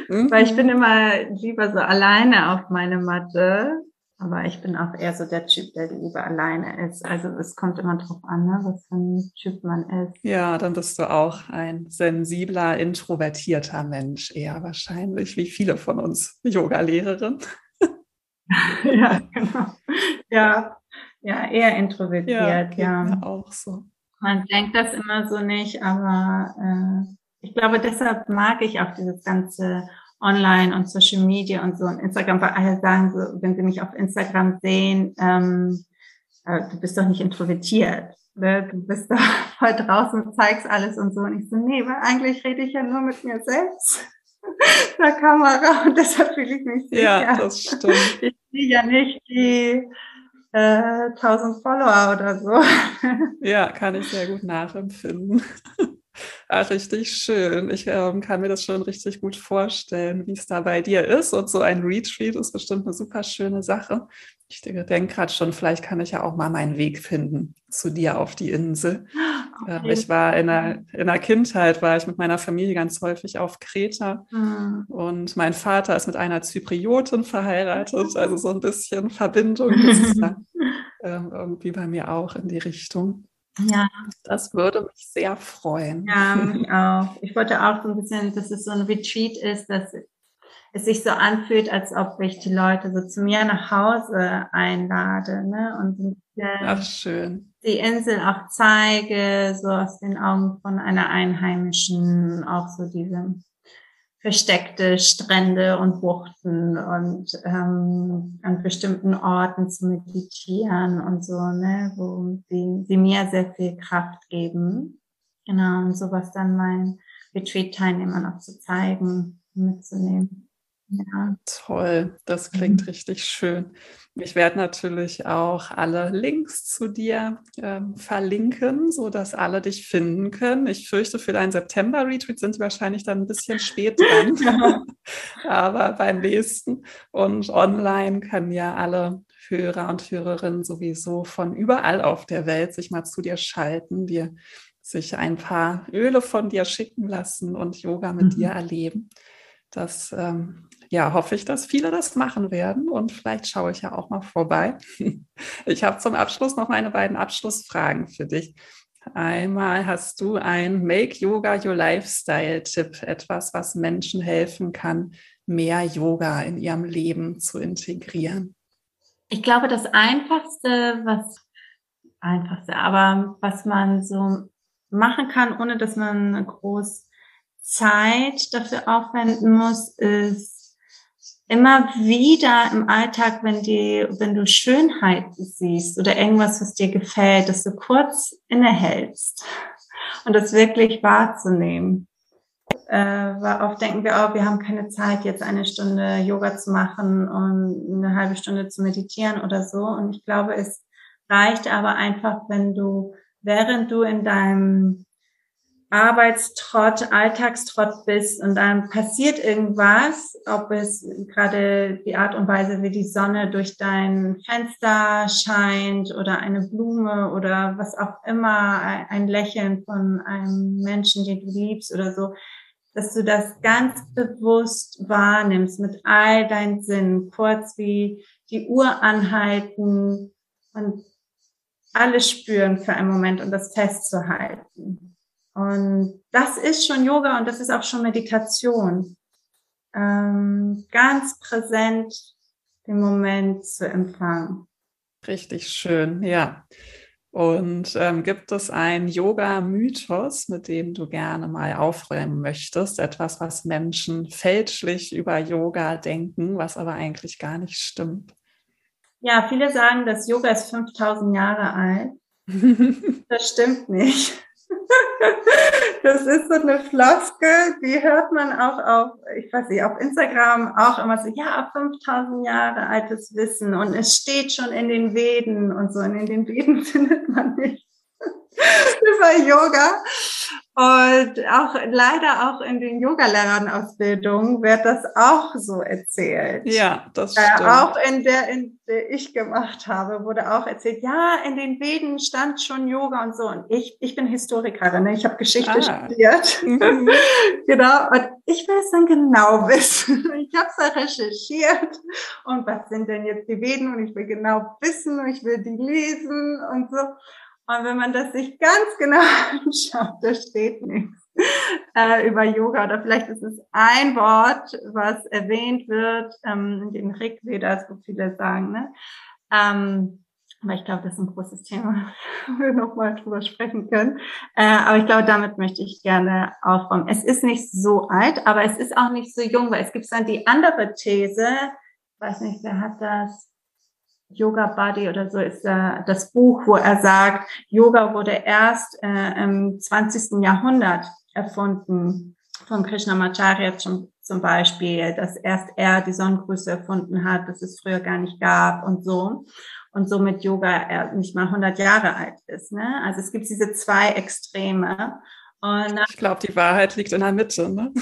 Mhm. Weil ich bin immer lieber so alleine auf meine Matte. Aber ich bin auch eher so der Typ, der lieber alleine ist. Also es kommt immer drauf an, ne, was für ein Typ man ist. Ja, dann bist du auch ein sensibler, introvertierter Mensch eher wahrscheinlich, wie viele von uns Yoga-Lehrerinnen. Ja, genau. Ja, ja, eher introvertiert. Ja, geht ja. Mir auch so. Man denkt das immer so nicht, aber äh, ich glaube, deshalb mag ich auch dieses ganze Online und Social Media und so und Instagram, weil alle sagen so, wenn sie mich auf Instagram sehen, ähm, äh, du bist doch nicht introvertiert, ne? Du bist doch voll draußen und zeigst alles und so. Und ich so, nee, weil eigentlich rede ich ja nur mit mir selbst der Kamera und deshalb fühle ich mich sicher. Ja, das stimmt. Ich sehe ja nicht die äh, tausend Follower oder so. Ja, kann ich sehr gut nachempfinden. Ah, richtig schön. Ich ähm, kann mir das schon richtig gut vorstellen, wie es da bei dir ist. Und so ein Retreat ist bestimmt eine super schöne Sache. Ich denke gerade schon, vielleicht kann ich ja auch mal meinen Weg finden zu dir auf die Insel. Okay. Äh, ich war in der, in der Kindheit, war ich mit meiner Familie ganz häufig auf Kreta. Mhm. Und mein Vater ist mit einer Zypriotin verheiratet. Also so ein bisschen Verbindung ist da ähm, irgendwie bei mir auch in die Richtung. Ja, das würde mich sehr freuen. Ja, mich auch. Ich wollte auch so ein bisschen, dass es so ein Retreat ist, dass es sich so anfühlt, als ob ich die Leute so zu mir nach Hause einlade, ne? Und ach, schön. Die Insel auch zeige, so aus den Augen von einer Einheimischen, auch so diese versteckte Strände und Buchten und ähm, an bestimmten Orten zu meditieren und so, ne, wo sie, sie mir sehr viel Kraft geben. Genau, und sowas dann meinen Retreat-Teilnehmern auch zu zeigen, mitzunehmen. Ja. Toll, das klingt mhm. richtig schön. Ich werde natürlich auch alle Links zu dir ähm, verlinken, sodass alle dich finden können. Ich fürchte, für deinen September-Retreat sind wir wahrscheinlich dann ein bisschen spät dran, ja. aber beim nächsten. Und online können ja alle Hörer und Hörerinnen sowieso von überall auf der Welt sich mal zu dir schalten, dir sich ein paar Öle von dir schicken lassen und Yoga mit mhm. dir erleben. Das ähm, ja, hoffe ich, dass viele das machen werden und vielleicht schaue ich ja auch mal vorbei. Ich habe zum Abschluss noch meine beiden Abschlussfragen für dich. Einmal hast du ein Make Yoga Your Lifestyle-Tipp, etwas, was Menschen helfen kann, mehr Yoga in ihrem Leben zu integrieren. Ich glaube, das Einfachste, was Einfachste, aber was man so machen kann, ohne dass man groß Zeit dafür aufwenden muss, ist immer wieder im Alltag, wenn die, wenn du Schönheit siehst oder irgendwas, was dir gefällt, dass du kurz innehältst und das wirklich wahrzunehmen. Äh, weil oft denken wir, oh, wir haben keine Zeit, jetzt eine Stunde Yoga zu machen und eine halbe Stunde zu meditieren oder so. Und ich glaube, es reicht aber einfach, wenn du, während du in deinem Arbeitstrott, Alltagstrott bist und dann passiert irgendwas, ob es gerade die Art und Weise, wie die Sonne durch dein Fenster scheint oder eine Blume oder was auch immer, ein Lächeln von einem Menschen, den du liebst oder so, dass du das ganz bewusst wahrnimmst mit all deinen Sinnen, kurz wie die Uhr anhalten und alles spüren für einen Moment und das festzuhalten. Und das ist schon Yoga und das ist auch schon Meditation. Ähm, ganz präsent den Moment zu empfangen. Richtig schön, ja. Und ähm, gibt es einen Yoga-Mythos, mit dem du gerne mal aufräumen möchtest? Etwas, was Menschen fälschlich über Yoga denken, was aber eigentlich gar nicht stimmt? Ja, viele sagen, dass Yoga ist fünftausend Jahre alt. Das stimmt nicht. Das ist so eine Floskel, die hört man auch auf, ich weiß nicht, auf Instagram auch immer so, ja, fünftausend Jahre altes Wissen und es steht schon in den Veden und so. Und in den Veden findet man nichts über Yoga. Und auch leider auch in den Yogalehrerausbildungen wird das auch so erzählt. Ja, das stimmt. Äh, auch in der, in der ich gemacht habe, wurde auch erzählt, ja, in den Veden stand schon Yoga und so. Und ich, ich bin Historikerin, ne? Ich habe Geschichte ah. studiert. Mhm. Genau. Und ich will es dann genau wissen. Ich habe es da recherchiert. Und was sind denn jetzt die Veden? Und ich will genau wissen und ich will die lesen und so. Und wenn man das sich ganz genau anschaut, da steht nichts äh, über Yoga. Oder vielleicht ist es ein Wort, was erwähnt wird ähm, in den Rigvedas, wo viele sagen. Ne? Ähm, aber ich glaube, das ist ein großes Thema, wo wir nochmal drüber sprechen können. Äh, aber ich glaube, damit möchte ich gerne aufräumen. Es ist nicht so alt, aber es ist auch nicht so jung, weil es gibt dann die andere These, ich weiß nicht, wer hat das? Yoga-Buddy oder so ist äh, das Buch, wo er sagt, Yoga wurde erst äh, im zwanzigsten Jahrhundert erfunden, von Krishnamacharya zum, zum Beispiel, dass erst er die Sonnengrüße erfunden hat, dass es früher gar nicht gab und so. Und somit Yoga nicht mal hundert Jahre alt ist. Ne? Also es gibt diese zwei Extreme. Und nach, ich glaube, die Wahrheit liegt in der Mitte. Ne?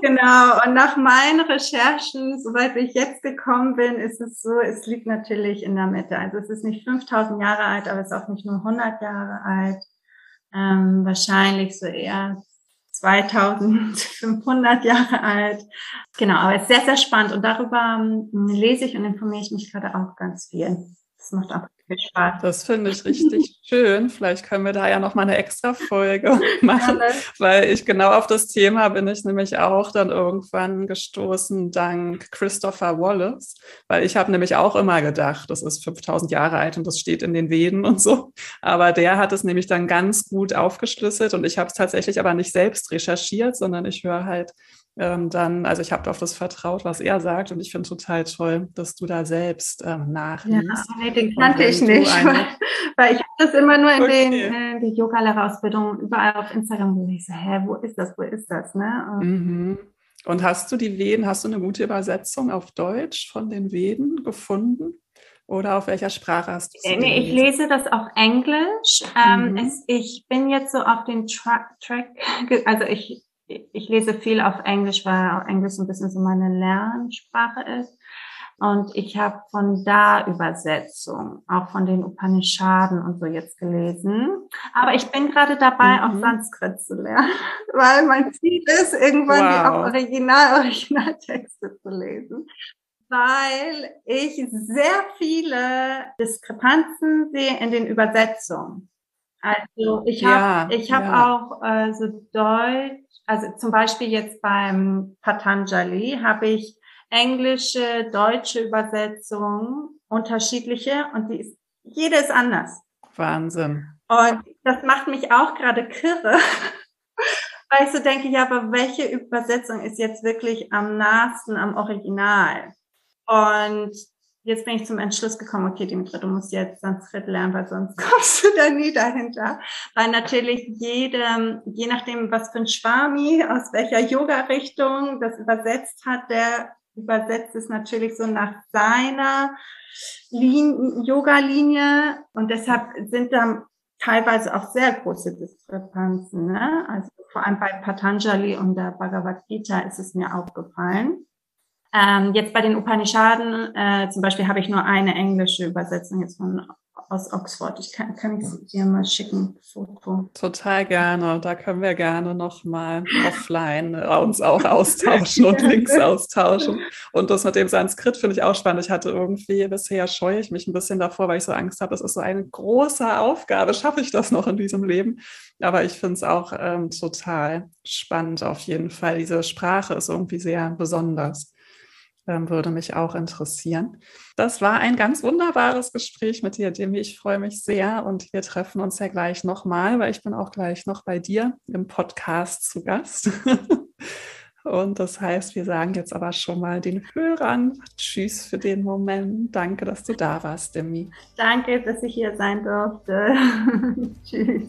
Genau, und nach meinen Recherchen, soweit ich jetzt gekommen bin, ist es so, es liegt natürlich in der Mitte. Also es ist nicht fünftausend Jahre alt, aber es ist auch nicht nur hundert Jahre alt. Ähm, wahrscheinlich so eher zweitausendfünfhundert Jahre alt. Genau, aber es ist sehr, sehr spannend. Und darüber ähm, lese ich und informiere ich mich gerade auch ganz viel. Das macht auch Spaß. Das finde ich richtig schön. Vielleicht können wir da ja nochmal eine extra Folge machen, ja, weil ich genau auf das Thema bin ich nämlich auch dann irgendwann gestoßen dank Christopher Wallace, weil ich habe nämlich auch immer gedacht, das ist fünftausend Jahre alt und das steht in den Veden und so, aber der hat es nämlich dann ganz gut aufgeschlüsselt und ich habe es tatsächlich aber nicht selbst recherchiert, sondern ich höre halt ähm, dann, also ich habe auf das vertraut, was er sagt, und ich finde total toll, dass du da selbst ähm, nachliest. Ja, nee, den kannte ich nicht, weil, weil ich habe das immer nur in okay. den äh, die Yoga-Lehrerausbildung überall auf Instagram gesehen. Ich so, hä, wo ist das, wo ist das, ne? Und, mhm. und hast du die Veden, hast du eine gute Übersetzung auf Deutsch von den Veden gefunden? Oder auf welcher Sprache hast du es? Nee, ich lese das auf Englisch. Mhm. Ähm, es, ich bin jetzt so auf den Tra- Track, also ich, ich lese viel auf Englisch, weil Englisch ein bisschen so meine Lernsprache ist. Und ich habe von da Übersetzung, auch von den Upanishaden und so jetzt gelesen. Aber ich bin gerade dabei, mhm. auch Sanskrit zu lernen, weil mein Ziel ist, irgendwann wow. die auch Original, Originaltexte zu lesen. Weil ich sehr viele Diskrepanzen sehe in den Übersetzungen. Also ich habe ja, ich habe ja. auch äh, so Deutsch, also zum Beispiel jetzt beim Patanjali habe ich englische, deutsche Übersetzungen, unterschiedliche, und die ist, jede ist anders. Wahnsinn. Und das macht mich auch gerade kirre. Weil ich so denke, ja, aber welche Übersetzung ist jetzt wirklich am nahesten am Original? Und jetzt bin ich zum Entschluss gekommen, okay, Dimitra, du musst jetzt Sanskrit lernen, weil sonst kommst du da nie dahinter. Weil natürlich jede, je nachdem, was für ein Swami, aus welcher Yoga-Richtung das übersetzt hat, der übersetzt es natürlich so nach seiner Lin- Yoga-Linie. Und deshalb sind da teilweise auch sehr große Diskrepanzen, ne? Also vor allem bei Patanjali und der Bhagavad Gita ist es mir aufgefallen. Ähm, jetzt bei den Upanishaden, äh, zum Beispiel, habe ich nur eine englische Übersetzung jetzt von aus Oxford. Ich kann, kann ich dir mal schicken, Foto. Total gerne. Da können wir gerne nochmal offline uns auch austauschen und Links austauschen. Und das mit dem Sanskrit finde ich auch spannend. Ich hatte irgendwie, bisher scheue ich mich ein bisschen davor, weil ich so Angst habe, das ist so eine große Aufgabe. Schaffe ich das noch in diesem Leben? Aber ich finde es auch ähm, total spannend auf jeden Fall. Diese Sprache ist irgendwie sehr besonders. Würde mich auch interessieren. Das war ein ganz wunderbares Gespräch mit dir, Dimi. Ich freue mich sehr, und wir treffen uns ja gleich nochmal, weil ich bin auch gleich noch bei dir im Podcast zu Gast. Und das heißt, wir sagen jetzt aber schon mal den Hörern Tschüss für den Moment. Danke, dass du da warst, Dimi. Danke, dass ich hier sein durfte. Tschüss.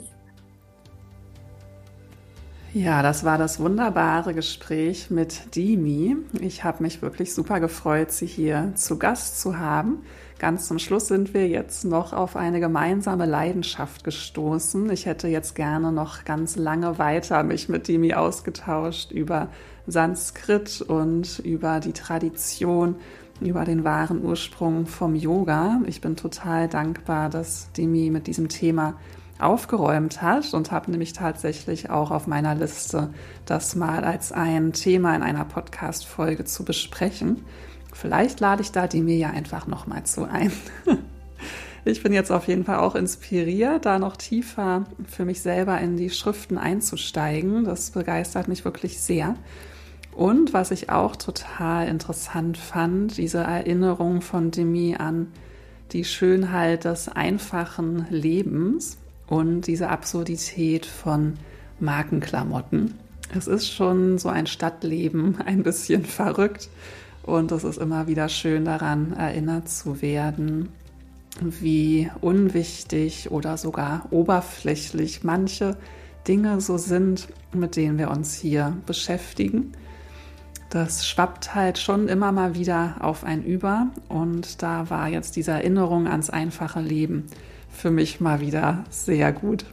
Ja, das war das wunderbare Gespräch mit Dimi. Ich habe mich wirklich super gefreut, sie hier zu Gast zu haben. Ganz zum Schluss sind wir jetzt noch auf eine gemeinsame Leidenschaft gestoßen. Ich hätte jetzt gerne noch ganz lange weiter mich mit Dimi ausgetauscht über Sanskrit und über die Tradition, über den wahren Ursprung vom Yoga. Ich bin total dankbar, dass Dimi mit diesem Thema aufgeräumt hat, und habe nämlich tatsächlich auch auf meiner Liste, das mal als ein Thema in einer Podcast-Folge zu besprechen. Vielleicht lade ich da die mir ja einfach nochmal zu ein. Ich bin jetzt auf jeden Fall auch inspiriert, da noch tiefer für mich selber in die Schriften einzusteigen. Das begeistert mich wirklich sehr. Und was ich auch total interessant fand, diese Erinnerung von Dimi an die Schönheit des einfachen Lebens. Und diese Absurdität von Markenklamotten. Es ist schon so ein Stadtleben, ein bisschen verrückt. Und es ist immer wieder schön, daran erinnert zu werden, wie unwichtig oder sogar oberflächlich manche Dinge so sind, mit denen wir uns hier beschäftigen. Das schwappt halt schon immer mal wieder auf einen über. Und da war jetzt diese Erinnerung ans einfache Leben für mich mal wieder sehr gut.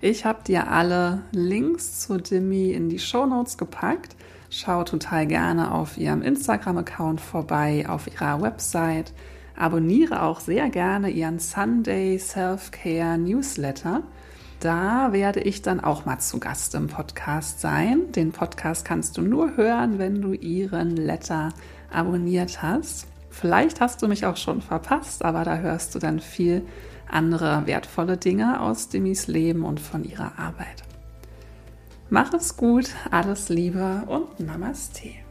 Ich habe dir alle Links zu Dimi in die Shownotes gepackt. Schau total gerne auf ihrem Instagram-Account vorbei, auf ihrer Website. Abonniere auch sehr gerne ihren Sunday Self-Care Newsletter. Da werde ich dann auch mal zu Gast im Podcast sein. Den Podcast kannst du nur hören, wenn du ihren Letter abonniert hast. Vielleicht hast du mich auch schon verpasst, aber da hörst du dann viel andere wertvolle Dinge aus Dimis Leben und von ihrer Arbeit. Mach es gut, alles Liebe und Namaste.